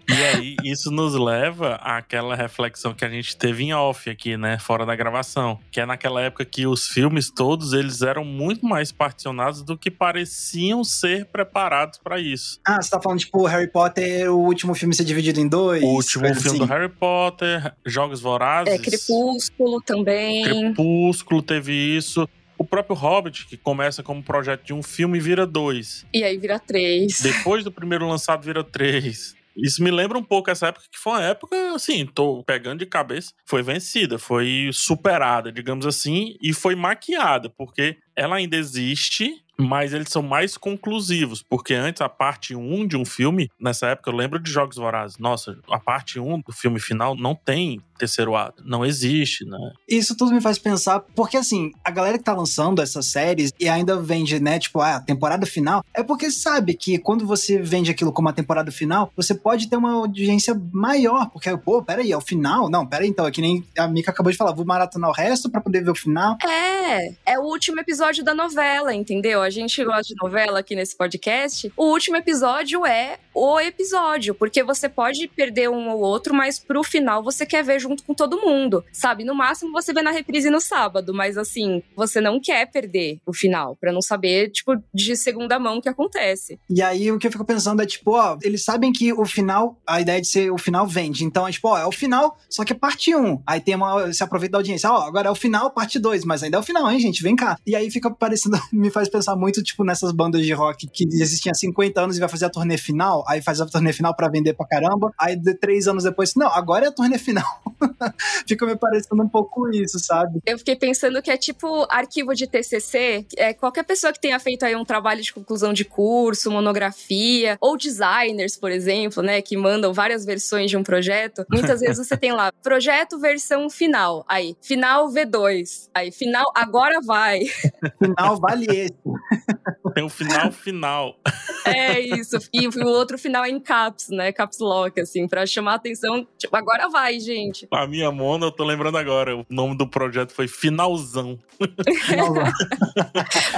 E aí, isso nos leva àquela reflexão que a gente teve em off aqui, né? Fora da gravação. Que é naquela época que os filmes todos, eles eram muito mais particionados do que pareciam ser preparados pra isso. Ah, você tá falando, tipo, Harry Potter, o último filme ser dividido em dois? O último filme assim. Do Harry Potter, Jogos Vorazes. É, Crepúsculo também. Crepúsculo teve isso. O próprio Hobbit, que começa como projeto de um filme, vira dois. E aí vira três. Depois do primeiro lançado, vira três. Isso me lembra um pouco essa época, que foi uma época, assim, tô pegando de cabeça. Foi vencida, foi superada, digamos assim, e foi maquiada, porque ela ainda existe... mas eles são mais conclusivos, porque antes a parte um de um filme, nessa época eu lembro de Jogos Vorazes, nossa, a parte um do filme final não tem terceiro ato, não existe, né? Isso tudo me faz pensar, porque assim, a galera que tá lançando essas séries e ainda vende, né, tipo, ah, temporada final, é porque sabe que quando você vende aquilo como a temporada final, você pode ter uma audiência maior, porque, pô, peraí, é o final? Não, peraí, então, é que nem a Mika acabou de falar, vou maratonar o resto pra poder ver o final. É, é o último episódio da novela, entendeu? A gente gosta de novela aqui nesse podcast. O último episódio é o episódio, porque você pode perder um ou outro, mas pro final você quer ver junto com todo mundo, sabe? No máximo você vê na reprise no sábado, mas assim, você não quer perder o final, pra não saber, tipo, de segunda mão o que acontece. E aí o que eu fico pensando é, tipo, ó, eles sabem que o final, a ideia de ser o final vende, então é tipo, ó, é o final, só que é parte um. Aí tem uma, se aproveita da audiência, ó, agora é o final, parte dois, mas ainda é o final, hein, gente? Vem cá. E aí fica parecendo, me faz pensar muito, tipo, nessas bandas de rock que existem há cinquenta anos e vai fazer a turnê final, aí faz a turnê final pra vender pra caramba, aí de três anos depois, não, agora é a turnê final. Fica me parecendo um pouco isso, sabe? Eu fiquei pensando que é tipo arquivo de T C C, é, qualquer pessoa que tenha feito aí um trabalho de conclusão de curso, monografia, ou designers, por exemplo, né, que mandam várias versões de um projeto, muitas vezes você tem lá, projeto versão final, aí, final V dois, aí, final agora vai. Final vale esse. Tem o final final. É isso, e o outro final é em caps, né, caps lock, assim, pra chamar a atenção, tipo, agora vai, gente. A minha Mona, eu tô lembrando agora, o nome do projeto foi Finalzão. Finalzão.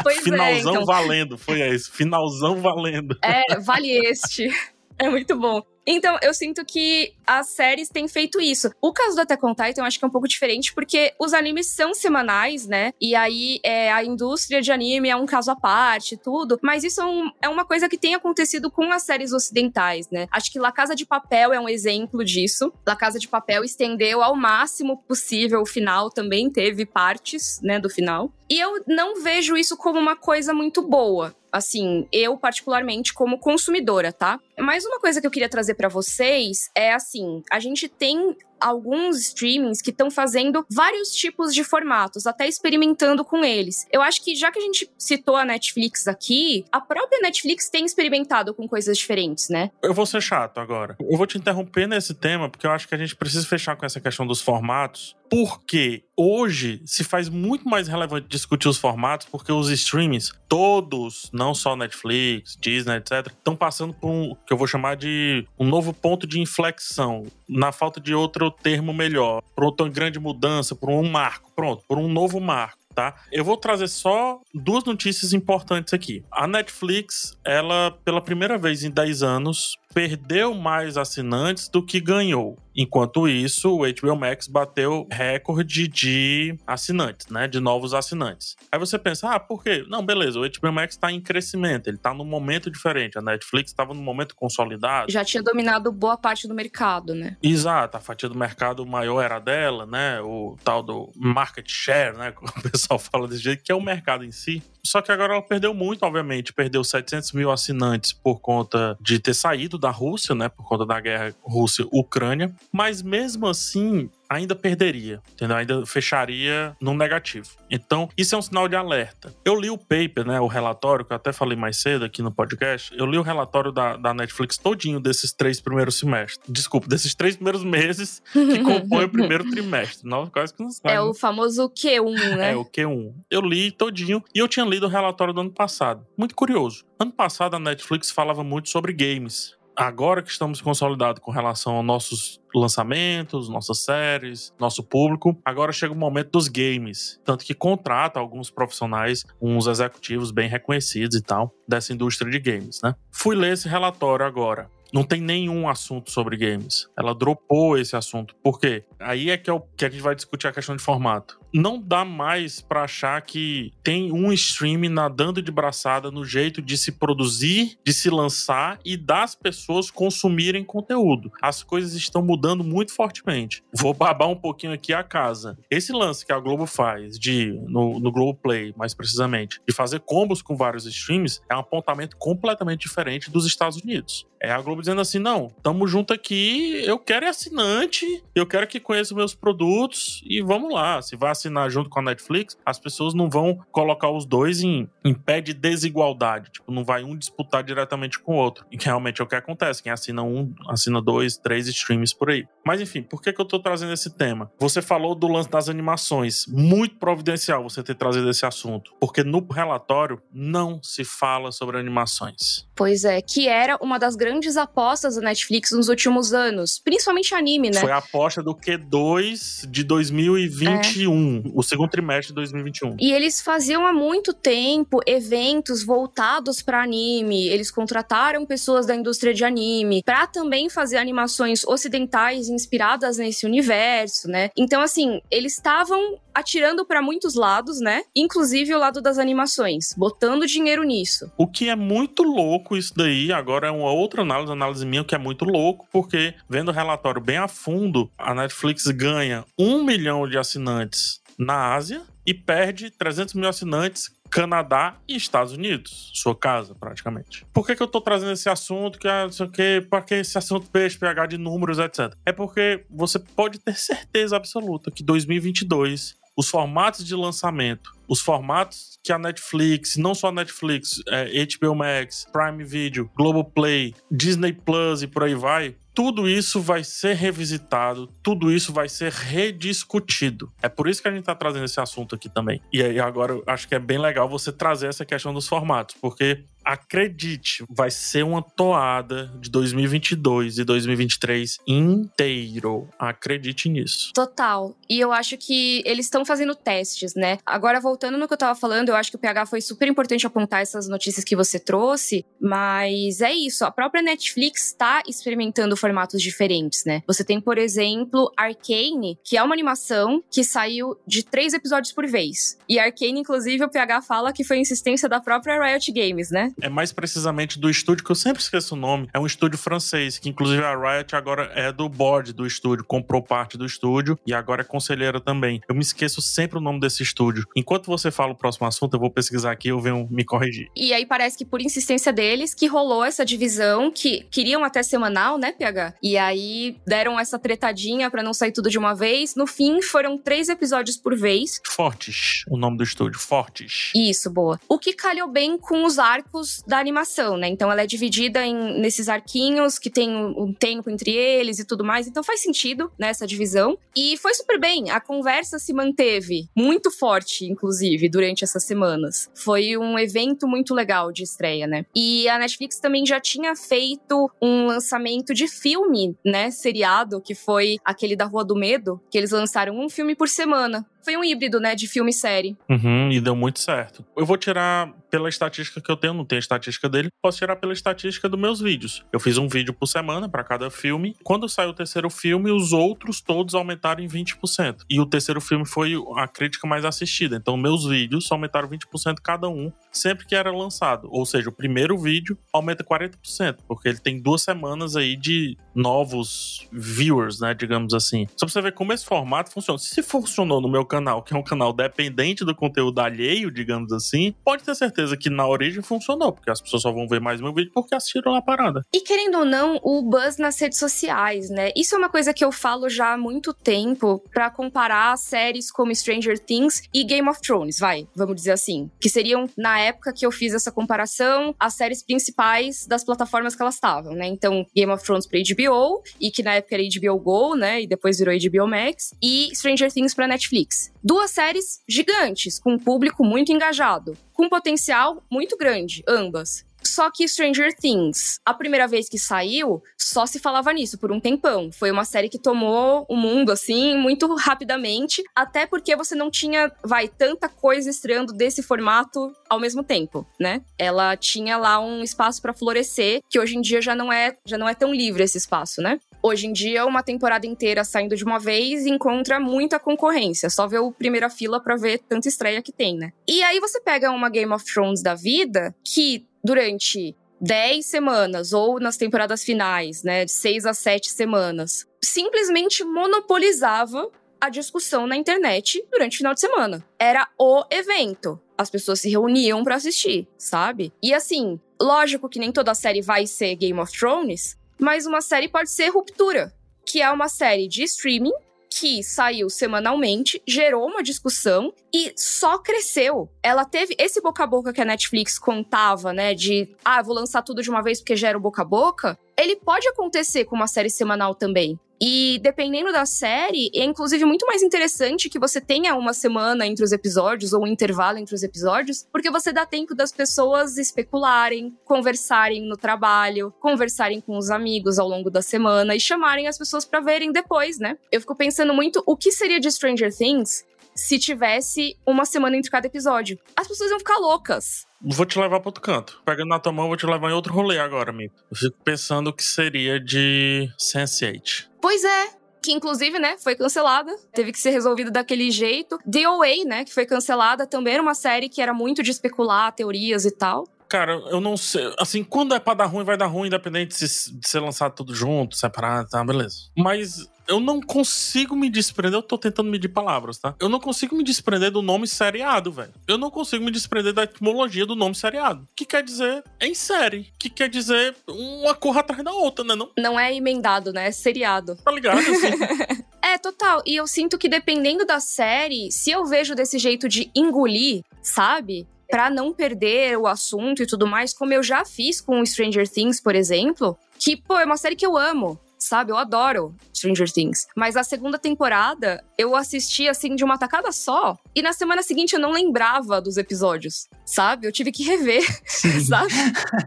Pois Finalzão é, então... valendo, foi isso, Finalzão valendo. É, vale este, é muito bom. Então, eu sinto que as séries têm feito isso. O caso do Attack on Titan, eu acho que é um pouco diferente, porque os animes são semanais, né? E aí, é, a indústria de anime é um caso à parte, tudo. Mas isso é, um, é uma coisa que tem acontecido com as séries ocidentais, né? Acho que La Casa de Papel é um exemplo disso. La Casa de Papel estendeu ao máximo possível o final, também teve partes, né, do final. E eu não vejo isso como uma coisa muito boa. Assim, eu particularmente como consumidora, tá? Mas uma coisa que eu queria trazer pra vocês é assim, a gente tem... alguns streamings que estão fazendo vários tipos de formatos, até experimentando com eles. Eu acho que já que a gente citou a Netflix aqui, a própria Netflix tem experimentado com coisas diferentes, né? Eu vou ser chato agora. Eu vou te interromper nesse tema, porque eu acho que a gente precisa fechar com essa questão dos formatos, porque hoje se faz muito mais relevante discutir os formatos, porque os streamings, todos, não só Netflix, Disney, etcétera, estão passando por um, que eu vou chamar de um novo ponto de inflexão, na falta de outro o termo melhor, para uma grande mudança, para um marco, pronto, para um novo marco. Tá? Eu vou trazer só duas notícias importantes aqui. A Netflix, ela, pela primeira vez em dez anos, perdeu mais assinantes do que ganhou. Enquanto isso, o H B O Max bateu recorde de assinantes, né? De novos assinantes. Aí você pensa, ah, por quê? Não, beleza, o H B O Max tá em crescimento, ele tá num momento diferente. A Netflix estava num momento consolidado. Já tinha dominado boa parte do mercado, né? Exato, a fatia do mercado maior era dela, né? O tal do market share, né? Como o pessoal fala desse jeito, que é o mercado em si. Só que agora ela perdeu muito, obviamente. Perdeu setecentos mil assinantes por conta de ter saído da Rússia, né? Por conta da guerra Rússia-Ucrânia. Mas mesmo assim, ainda perderia, entendeu? Ainda fecharia num negativo. Então, isso é um sinal de alerta. Eu li o paper, né? O relatório, que eu até falei mais cedo aqui no podcast. Eu li o relatório da, da Netflix todinho desses três primeiros semestres. Desculpa, desses três primeiros meses que compõem o primeiro trimestre. Nossa, quase que não sabe. É o famoso Q um, né? É, o Q um. Eu li todinho e eu tinha lido o relatório do ano passado. Muito curioso. Ano passado, a Netflix falava muito sobre games. Agora que estamos consolidados com relação aos nossos lançamentos, nossas séries, nosso público, agora chega o momento dos games. Tanto que contrata alguns profissionais, uns executivos bem reconhecidos e tal, dessa indústria de games, né? Fui ler esse relatório agora. Não tem nenhum assunto sobre games. Ela dropou esse assunto. Por quê? Aí é que, é o, que a gente vai discutir a questão de formato. Não dá mais pra achar que tem um stream nadando de braçada no jeito de se produzir, de se lançar e das pessoas consumirem conteúdo. As coisas estão mudando muito fortemente. Vou babar um pouquinho aqui a casa. Esse lance que a Globo faz, de, no, no Globoplay, mais precisamente, de fazer combos com vários streams, é um apontamento completamente diferente dos Estados Unidos. É a Globo dizendo assim, não, tamo junto aqui, eu quero assinante, eu quero que conheça meus produtos e vamos lá. Se vai assinar junto com a Netflix, as pessoas não vão colocar os dois em, em pé de desigualdade. Tipo, não vai um disputar diretamente com o outro. E que realmente é o que acontece. Quem assina um, assina dois, três streams por aí. Mas enfim, por que que eu tô trazendo esse tema? Você falou do lance das animações. Muito providencial você ter trazido esse assunto. Porque no relatório não se fala sobre animações. Pois é, que era uma das grandes apostas da Netflix nos últimos anos. Principalmente anime, né? Foi a aposta do Q dois de dois mil e vinte e um. É. O segundo trimestre de dois mil e vinte e um. E eles faziam há muito tempo eventos voltados para anime. Eles contrataram pessoas da indústria de anime para também fazer animações ocidentais inspiradas nesse universo, né? Então, assim, eles estavam atirando para muitos lados, né? Inclusive o lado das animações, botando dinheiro nisso. O que é muito louco isso daí, agora é uma outra análise, análise minha, que é muito louco, porque vendo o relatório bem a fundo, a Netflix ganha um milhão de assinantes na Ásia e perde trezentos mil assinantes Canadá e Estados Unidos, sua casa praticamente. Por que que eu tô trazendo esse assunto, que ah, não sei o que, pra que esse assunto peixe, pH de números, etcétera? É porque você pode ter certeza absoluta que dois mil e vinte e dois, os formatos de lançamento, os formatos que a Netflix, não só a Netflix, é, H B O Max, Prime Video, Globoplay, Disney Plus e por aí vai, tudo isso vai ser revisitado, tudo isso vai ser rediscutido. É por isso que a gente está trazendo esse assunto aqui também. E aí agora eu acho que é bem legal você trazer essa questão dos formatos, porque acredite, vai ser uma toada de dois mil e vinte e dois e dois mil e vinte e três inteiro. Acredite nisso. Total. E eu acho que eles estão fazendo testes, né? Agora, voltando no que eu tava falando, eu acho que o P H foi super importante apontar essas notícias que você trouxe, mas é isso. A própria Netflix está experimentando formatos diferentes, né? Você tem, por exemplo, Arcane, que é uma animação que saiu de três episódios por vez. E Arcane, inclusive, o P H fala que foi insistência da própria Riot Games, né? É mais precisamente do estúdio, que eu sempre esqueço o nome. É um estúdio francês, que inclusive a Riot agora é do board do estúdio, comprou parte do estúdio e agora é conselheira também. Eu me esqueço sempre o nome desse estúdio. Enquanto você fala o próximo assunto, eu vou pesquisar aqui e eu venho me corrigir. E aí parece que por insistência deles que rolou essa divisão, que queriam até semanal, né, P H? E aí deram essa tretadinha pra não sair tudo de uma vez. No fim, foram três episódios por vez. Fortes, o nome do estúdio. Fortes. Isso, boa. O que calhou bem com os arcos arcos da animação, né? Então ela é dividida em, nesses arquinhos que tem um tempo entre eles e tudo mais. Então faz sentido, né, essa divisão. E foi super bem. A conversa se manteve muito forte, inclusive, durante essas semanas. Foi um evento muito legal de estreia, né? E a Netflix também já tinha feito um lançamento de filme, né, seriado, que foi aquele da Rua do Medo, que eles lançaram um filme por semana. Foi um híbrido, né, de filme e série. Uhum, e deu muito certo. Eu vou tirar pela estatística que eu tenho, não tenho a estatística dele, posso tirar pela estatística dos meus vídeos. Eu fiz um vídeo por semana pra cada filme. Quando saiu o terceiro filme, os outros todos aumentaram em vinte por cento. E o terceiro filme foi a crítica mais assistida. Então, meus vídeos aumentaram vinte por cento cada um, sempre que era lançado. Ou seja, o primeiro vídeo aumenta quarenta por cento, porque ele tem duas semanas aí de novos viewers, né, digamos assim. Só pra você ver como esse formato funciona. Se funcionou no meu canal, que é um canal dependente do conteúdo alheio, digamos assim, pode ter certeza que na origem funcionou, porque as pessoas só vão ver mais meu vídeo porque assistiram a parada. E querendo ou não, o buzz nas redes sociais, né? Isso é uma coisa que eu falo já há muito tempo pra comparar séries como Stranger Things e Game of Thrones, vai, vamos dizer assim, que seriam, na época que eu fiz essa comparação, as séries principais das plataformas que elas estavam, né? Então, Game of Thrones pra H B O, e que na época era H B O Go, né? E depois virou H B O Max, e Stranger Things pra Netflix. Duas séries gigantes, com um público muito engajado, com um potencial muito grande, ambas. Só que Stranger Things, a primeira vez que saiu, só se falava nisso por um tempão. Foi uma série que tomou o mundo, assim, muito rapidamente, até porque você não tinha, vai, tanta coisa estreando desse formato ao mesmo tempo, né? Ela tinha lá um espaço pra florescer, que hoje em dia já não é, já não é tão livre esse espaço, né? Hoje em dia, uma temporada inteira saindo de uma vez encontra muita concorrência. Só ver o primeira fila pra ver tanta estreia que tem, né? E aí você pega uma Game of Thrones da vida que, durante dez semanas, ou nas temporadas finais, né, de seis a sete semanas, simplesmente monopolizava a discussão na internet durante o final de semana. Era o evento. As pessoas se reuniam pra assistir, sabe? E assim, lógico que nem toda série vai ser Game of Thrones, mas uma série pode ser Ruptura, que é uma série de streaming que saiu semanalmente, gerou uma discussão e só cresceu. Ela teve esse boca a boca que a Netflix contava, né, de ah, vou lançar tudo de uma vez porque gera o boca a boca. Ele pode acontecer com uma série semanal também. E dependendo da série, é inclusive muito mais interessante que você tenha uma semana entre os episódios, ou um intervalo entre os episódios, porque você dá tempo das pessoas especularem, conversarem no trabalho, conversarem com os amigos ao longo da semana e chamarem as pessoas pra verem depois, né? Eu fico pensando muito o que seria de Stranger Things se tivesse uma semana entre cada episódio. As pessoas iam ficar loucas. Vou te levar para outro canto. Pegando na tua mão, vou te levar em outro rolê agora, amigo. Eu fico pensando o que seria de sense eight. Pois é, que inclusive, né, foi cancelada. Teve que ser resolvido daquele jeito. D O A, né, que foi cancelada, também era uma série que era muito de especular, teorias e tal. Cara, eu não sei. Assim, quando é pra dar ruim, vai dar ruim, independente se, de ser lançado tudo junto, separado, tá, beleza. Mas eu não consigo me desprender, eu tô tentando medir palavras, tá? Eu não consigo me desprender do nome seriado, velho. Eu não consigo me desprender da etimologia do nome seriado. Que quer dizer em série. Que quer dizer uma corra atrás da outra, né? Não, não é emendado, né? É seriado. Tá ligado? Assim. É, total. E eu sinto que dependendo da série, se eu vejo desse jeito de engolir, sabe? Pra não perder o assunto e tudo mais, como eu já fiz com Stranger Things, por exemplo, que, pô, é uma série que eu amo. Sabe, eu adoro Stranger Things. Mas a segunda temporada, eu assisti, assim, de uma tacada só. E na semana seguinte, eu não lembrava dos episódios, sabe? Eu tive que rever, sim, sabe?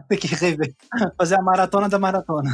Tem que rever. Fazer a maratona da maratona.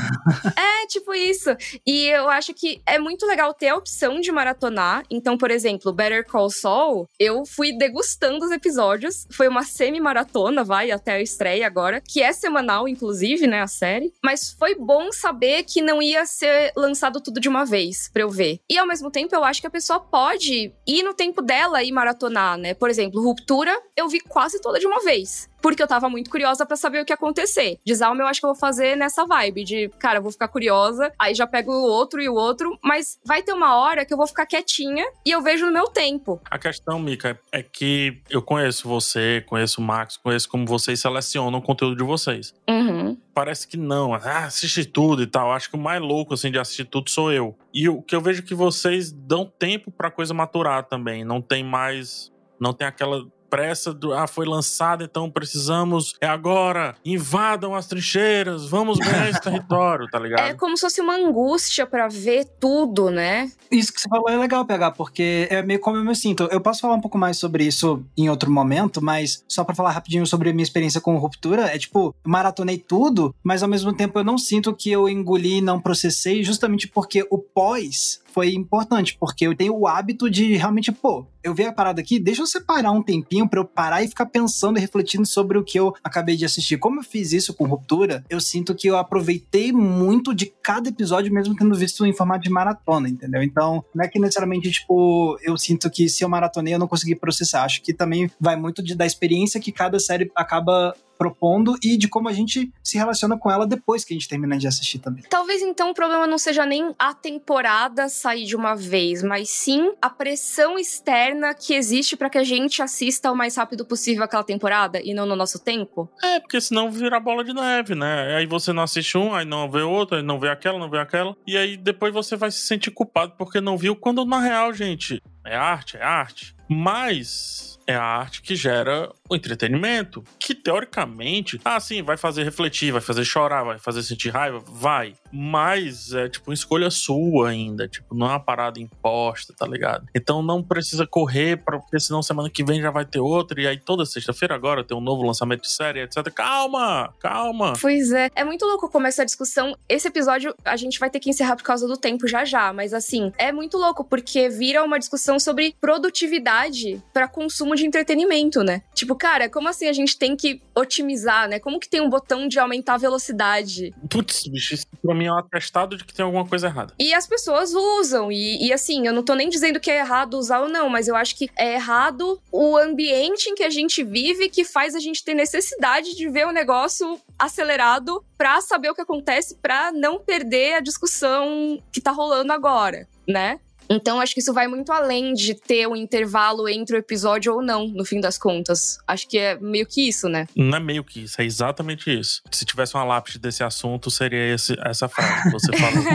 É, tipo isso. E eu acho que é muito legal ter a opção de maratonar. Então, por exemplo, Better Call Saul, eu fui degustando os episódios. Foi uma semi-maratona, vai, até a estreia agora. Que é semanal, inclusive, né, a série. Mas foi bom saber que não ia ser lançado tudo de uma vez, pra eu ver. E ao mesmo tempo, eu acho que a pessoa pode ir no tempo dela e maratonar, né? Por exemplo, Ruptura, eu vi quase toda de uma vez. Porque eu tava muito curiosa pra saber o que ia acontecer. Desalma, eu acho que eu vou fazer nessa vibe de, cara, eu vou ficar curiosa, aí já pego o outro e o outro, mas vai ter uma hora que eu vou ficar quietinha e eu vejo no meu tempo. A questão, Mika, é que eu conheço você, conheço o Max, conheço como vocês selecionam o conteúdo de vocês. Uhum. Parece que não. Ah, assiste tudo e tal. Acho que o mais louco, assim, de assistir tudo sou eu. E o que eu vejo é que vocês dão tempo pra coisa maturar também. Não tem mais... Não tem aquela... pressa do ah, foi lançada, então precisamos, é agora, invadam as trincheiras, vamos ganhar esse território, tá ligado? É como se fosse uma angústia pra ver tudo, né? Isso que você falou é legal, P H, porque é meio como eu me sinto. Eu posso falar um pouco mais sobre isso em outro momento, mas só pra falar rapidinho sobre a minha experiência com Ruptura, é tipo, maratonei tudo, mas ao mesmo tempo eu não sinto que eu engoli e não processei, justamente porque o pós foi importante, porque eu tenho o hábito de realmente, pô, eu vi a parada aqui, deixa eu separar um tempinho pra eu parar e ficar pensando e refletindo sobre o que eu acabei de assistir. Como eu fiz isso com Ruptura, eu sinto que eu aproveitei muito de cada episódio, mesmo tendo visto em formato de maratona, entendeu? Então, não é que necessariamente, tipo, eu sinto que se eu maratonei eu não consegui processar. Acho que também vai muito de, da experiência que cada série acaba propondo e de como a gente se relaciona com ela depois que a gente termina de assistir também. Talvez, então, o problema não seja nem a temporada sair de uma vez, mas sim a pressão externa que existe pra que a gente assista o mais rápido possível aquela temporada e não no nosso tempo. É, porque senão vira bola de neve, né? Aí você não assiste um, aí não vê outro, aí não vê aquela, não vê aquela, e aí depois você vai se sentir culpado porque não viu, quando na real, gente, é arte, é arte. Mas é a arte que gera o entretenimento, que teoricamente, ah, sim, vai fazer refletir, vai fazer chorar, vai fazer sentir raiva, vai. Mas é tipo uma escolha sua ainda, tipo, não é uma parada imposta, tá ligado? Então não precisa correr, pra, porque senão semana que vem já vai ter outra, e aí toda sexta-feira agora tem um novo lançamento de série, etcétera. Calma, calma! Pois é, é muito louco como essa discussão, esse episódio a gente vai ter que encerrar por causa do tempo já já, mas assim, é muito louco, porque vira uma discussão sobre produtividade pra consumo de de entretenimento, né? Tipo, cara, como assim a gente tem que otimizar, né? Como que tem um botão de aumentar a velocidade? Putz, bicho, isso pra mim é um atestado de que tem alguma coisa errada. E as pessoas usam, e, e assim, eu não tô nem dizendo que é errado usar ou não, mas eu acho que é errado o ambiente em que a gente vive que faz a gente ter necessidade de ver o negócio acelerado pra saber o que acontece, pra não perder a discussão que tá rolando agora, né? Então, acho que isso vai muito além de ter um intervalo entre o episódio ou não, no fim das contas. Acho que é meio que isso, né? Não é meio que isso, é exatamente isso. Se tivesse uma lápide desse assunto, seria esse, essa frase que você falou.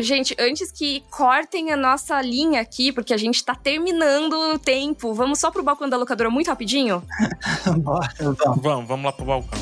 Gente, antes que cortem a nossa linha aqui, porque a gente tá terminando o tempo, vamos só pro balcão da locadora muito rapidinho? Bora, então. Vamos, vamos lá pro balcão.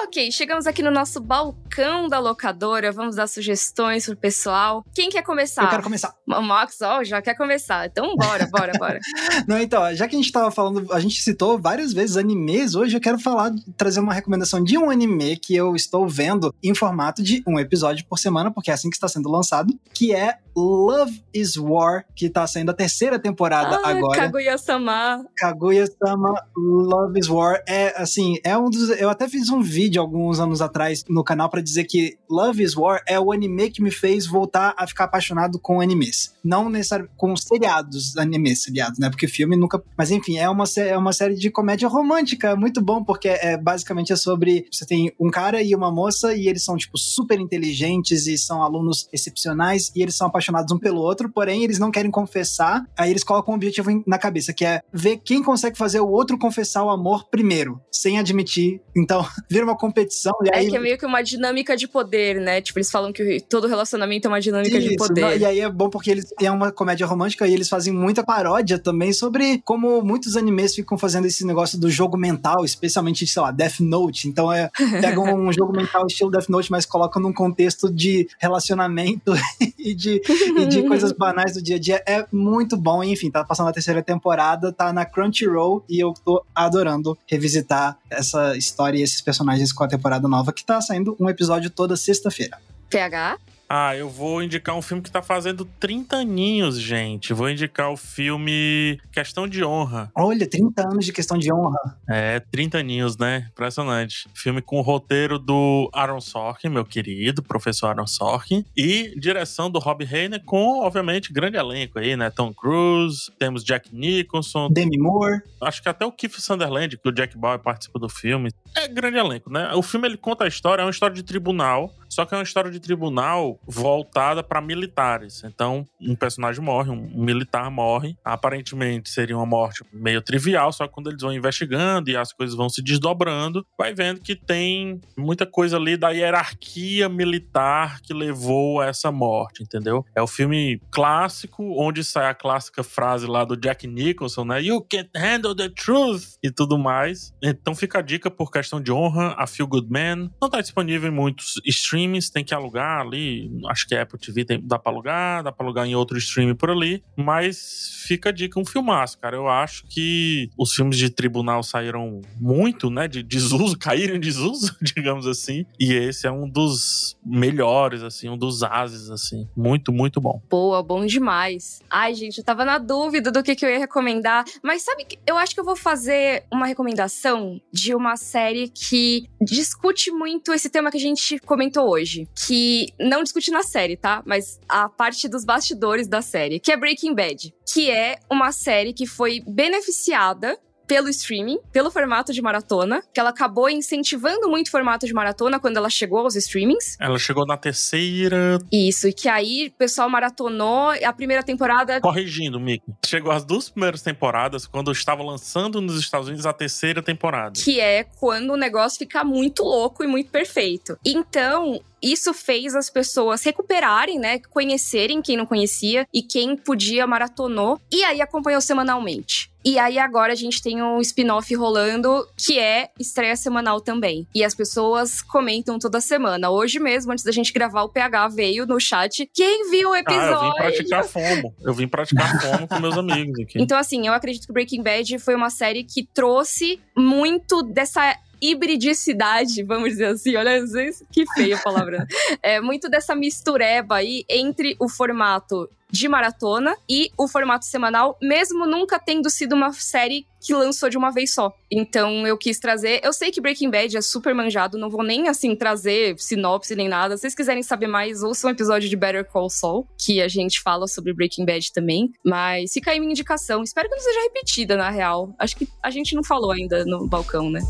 Ok, chegamos aqui no nosso balcão da locadora. Vamos dar sugestões pro pessoal. Quem quer começar? Eu quero começar. O Max, ó, já quer começar. Então bora, bora, bora. Não, então, já que a gente tava falando, a gente citou várias vezes animes, hoje eu quero falar, trazer uma recomendação de um anime que eu estou vendo em formato de um episódio por semana, porque é assim que está sendo lançado, que é Love is War, que tá saindo a terceira temporada ah, agora. Kaguya-sama. Kaguya-sama Love is War. É, assim, é um dos... Eu até fiz um vídeo alguns anos atrás no canal pra dizer que Love is War é o anime que me fez voltar a ficar apaixonado com animes. Não necessariamente com seriados, animes seriados, né? Porque filme nunca... Mas enfim, é uma, é uma série de comédia romântica, muito bom, porque é, basicamente é sobre... Você tem um cara e uma moça e eles são, tipo, super inteligentes e são alunos excepcionais e eles são apaixonados um pelo outro, porém eles não querem confessar, aí eles colocam um objetivo na cabeça, que é ver quem consegue fazer o outro confessar o amor primeiro, sem admitir. Então, vira uma competição. E é aí... que é meio que uma dinâmica de poder, né? Tipo, eles falam que todo relacionamento é uma dinâmica Isso, de poder. E aí é bom porque eles é uma comédia romântica e eles fazem muita paródia também sobre como muitos animes ficam fazendo esse negócio do jogo mental, especialmente, sei lá, Death Note. Então, é, pegam um jogo mental estilo Death Note, mas colocam num contexto de relacionamento e, de, e de coisas banais do dia a dia. É muito bom. E, enfim, tá passando a terceira temporada, tá na Crunchyroll e eu tô adorando revisitar essa história e esses personagens com a temporada nova, que tá saindo um episódio toda sexta-feira. P H? Ah, eu vou indicar um filme que tá fazendo trinta aninhos, gente. Vou indicar o filme Questão de Honra. Olha, trinta anos de Questão de Honra. É, trinta aninhos, né? Impressionante. Filme com o roteiro do Aaron Sorkin, meu querido, professor Aaron Sorkin. E direção do Rob Reiner com, obviamente, grande elenco aí, né? Tom Cruise, temos Jack Nicholson. Demi Moore. Acho que até o Kiefer Sutherland, que o Jack Bauer participa do filme. É grande elenco, né? O filme, ele conta a história, é uma história de tribunal. Só que é uma história de tribunal Globo voltada para militares. Então, um personagem morre, um militar morre. Aparentemente, seria uma morte meio trivial, só que quando eles vão investigando e as coisas vão se desdobrando, vai vendo que tem muita coisa ali da hierarquia militar que levou a essa morte, entendeu? É o filme clássico, onde sai a clássica frase lá do Jack Nicholson, né? You can't handle the truth! E tudo mais. Então fica a dica por Questão de Honra, a Feel Good Man. Não tá disponível em muitos streams, tem que alugar ali, acho que a Apple T V tem, dá pra alugar, dá pra alugar em outro stream por ali, mas fica a dica, um filmaço, cara. Eu acho que os filmes de tribunal saíram muito, né, de desuso, caíram em desuso, digamos assim, e esse é um dos melhores, assim, um dos ases, assim, muito, muito bom. Boa, bom demais. Ai, gente, eu tava na dúvida do que, que eu ia recomendar, mas sabe, eu acho que eu vou fazer uma recomendação de uma série que discute muito esse tema que a gente comentou hoje, que não discute na série, tá? Mas a parte dos bastidores da série, que é Breaking Bad, que é uma série que foi beneficiada pelo streaming, pelo formato de maratona, que ela acabou incentivando muito o formato de maratona quando ela chegou aos streamings. Ela chegou na terceira... Isso, e que aí o pessoal maratonou a primeira temporada... Corrigindo, Mico. Chegou às duas primeiras temporadas quando eu estava lançando nos Estados Unidos a terceira temporada. Que é quando o negócio fica muito louco e muito perfeito. Então... Isso fez as pessoas recuperarem, né? Conhecerem quem não conhecia e quem podia maratonou. E aí acompanhou semanalmente. E aí agora a gente tem um spin-off rolando que é estreia semanal também. E as pessoas comentam toda semana. Hoje mesmo, antes da gente gravar, o P H veio no chat. Quem viu o episódio? Ah, eu vim praticar fomo. Eu vim praticar fomo com meus amigos aqui. Então assim, eu acredito que Breaking Bad foi uma série que trouxe muito dessa... hibridicidade, vamos dizer assim, olha que feia a palavra. É muito dessa mistureba aí entre o formato de maratona e o formato semanal, mesmo nunca tendo sido uma série que lançou de uma vez só. Então eu quis trazer, eu sei que Breaking Bad é super manjado, não vou nem assim trazer sinopse nem nada. Se vocês quiserem saber mais, ouçam um episódio de Better Call Saul, que a gente fala sobre Breaking Bad também, mas fica aí minha indicação. Espero que não seja repetida, na real. Acho que a gente não falou ainda no balcão, né?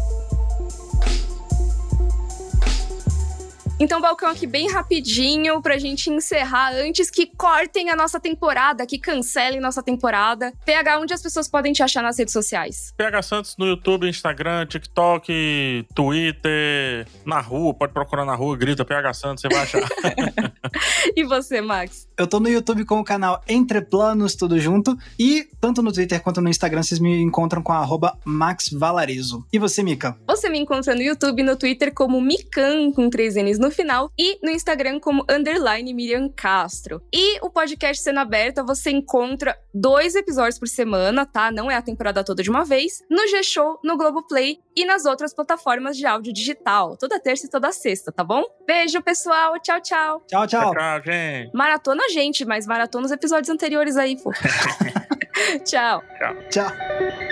Então, balcão aqui bem rapidinho pra gente encerrar antes que cortem a nossa temporada, que cancelem nossa temporada. P H, onde as pessoas podem te achar nas redes sociais? P H Santos no YouTube, Instagram, TikTok, Twitter, na rua, pode procurar na rua, grita P H Santos, você vai achar. E você, Max? Eu tô no YouTube com o canal Entre Planos, tudo junto, e tanto no Twitter quanto no Instagram vocês me encontram com a arroba Max Valarezo. E você, Mica? Você me encontra no YouTube e no Twitter como Mican, com três N's no no final, e no Instagram como underline Miriam Castro. E o podcast Cena Aberta, você encontra dois episódios por semana, tá? Não é a temporada toda de uma vez, no G-Show, no Globoplay e nas outras plataformas de áudio digital, toda terça e toda sexta, tá bom? Beijo, pessoal! Tchau, tchau! Tchau, tchau! Tchau, gente! Maratona a gente, mas maratona os episódios anteriores aí, pô! Tchau! Tchau! Tchau!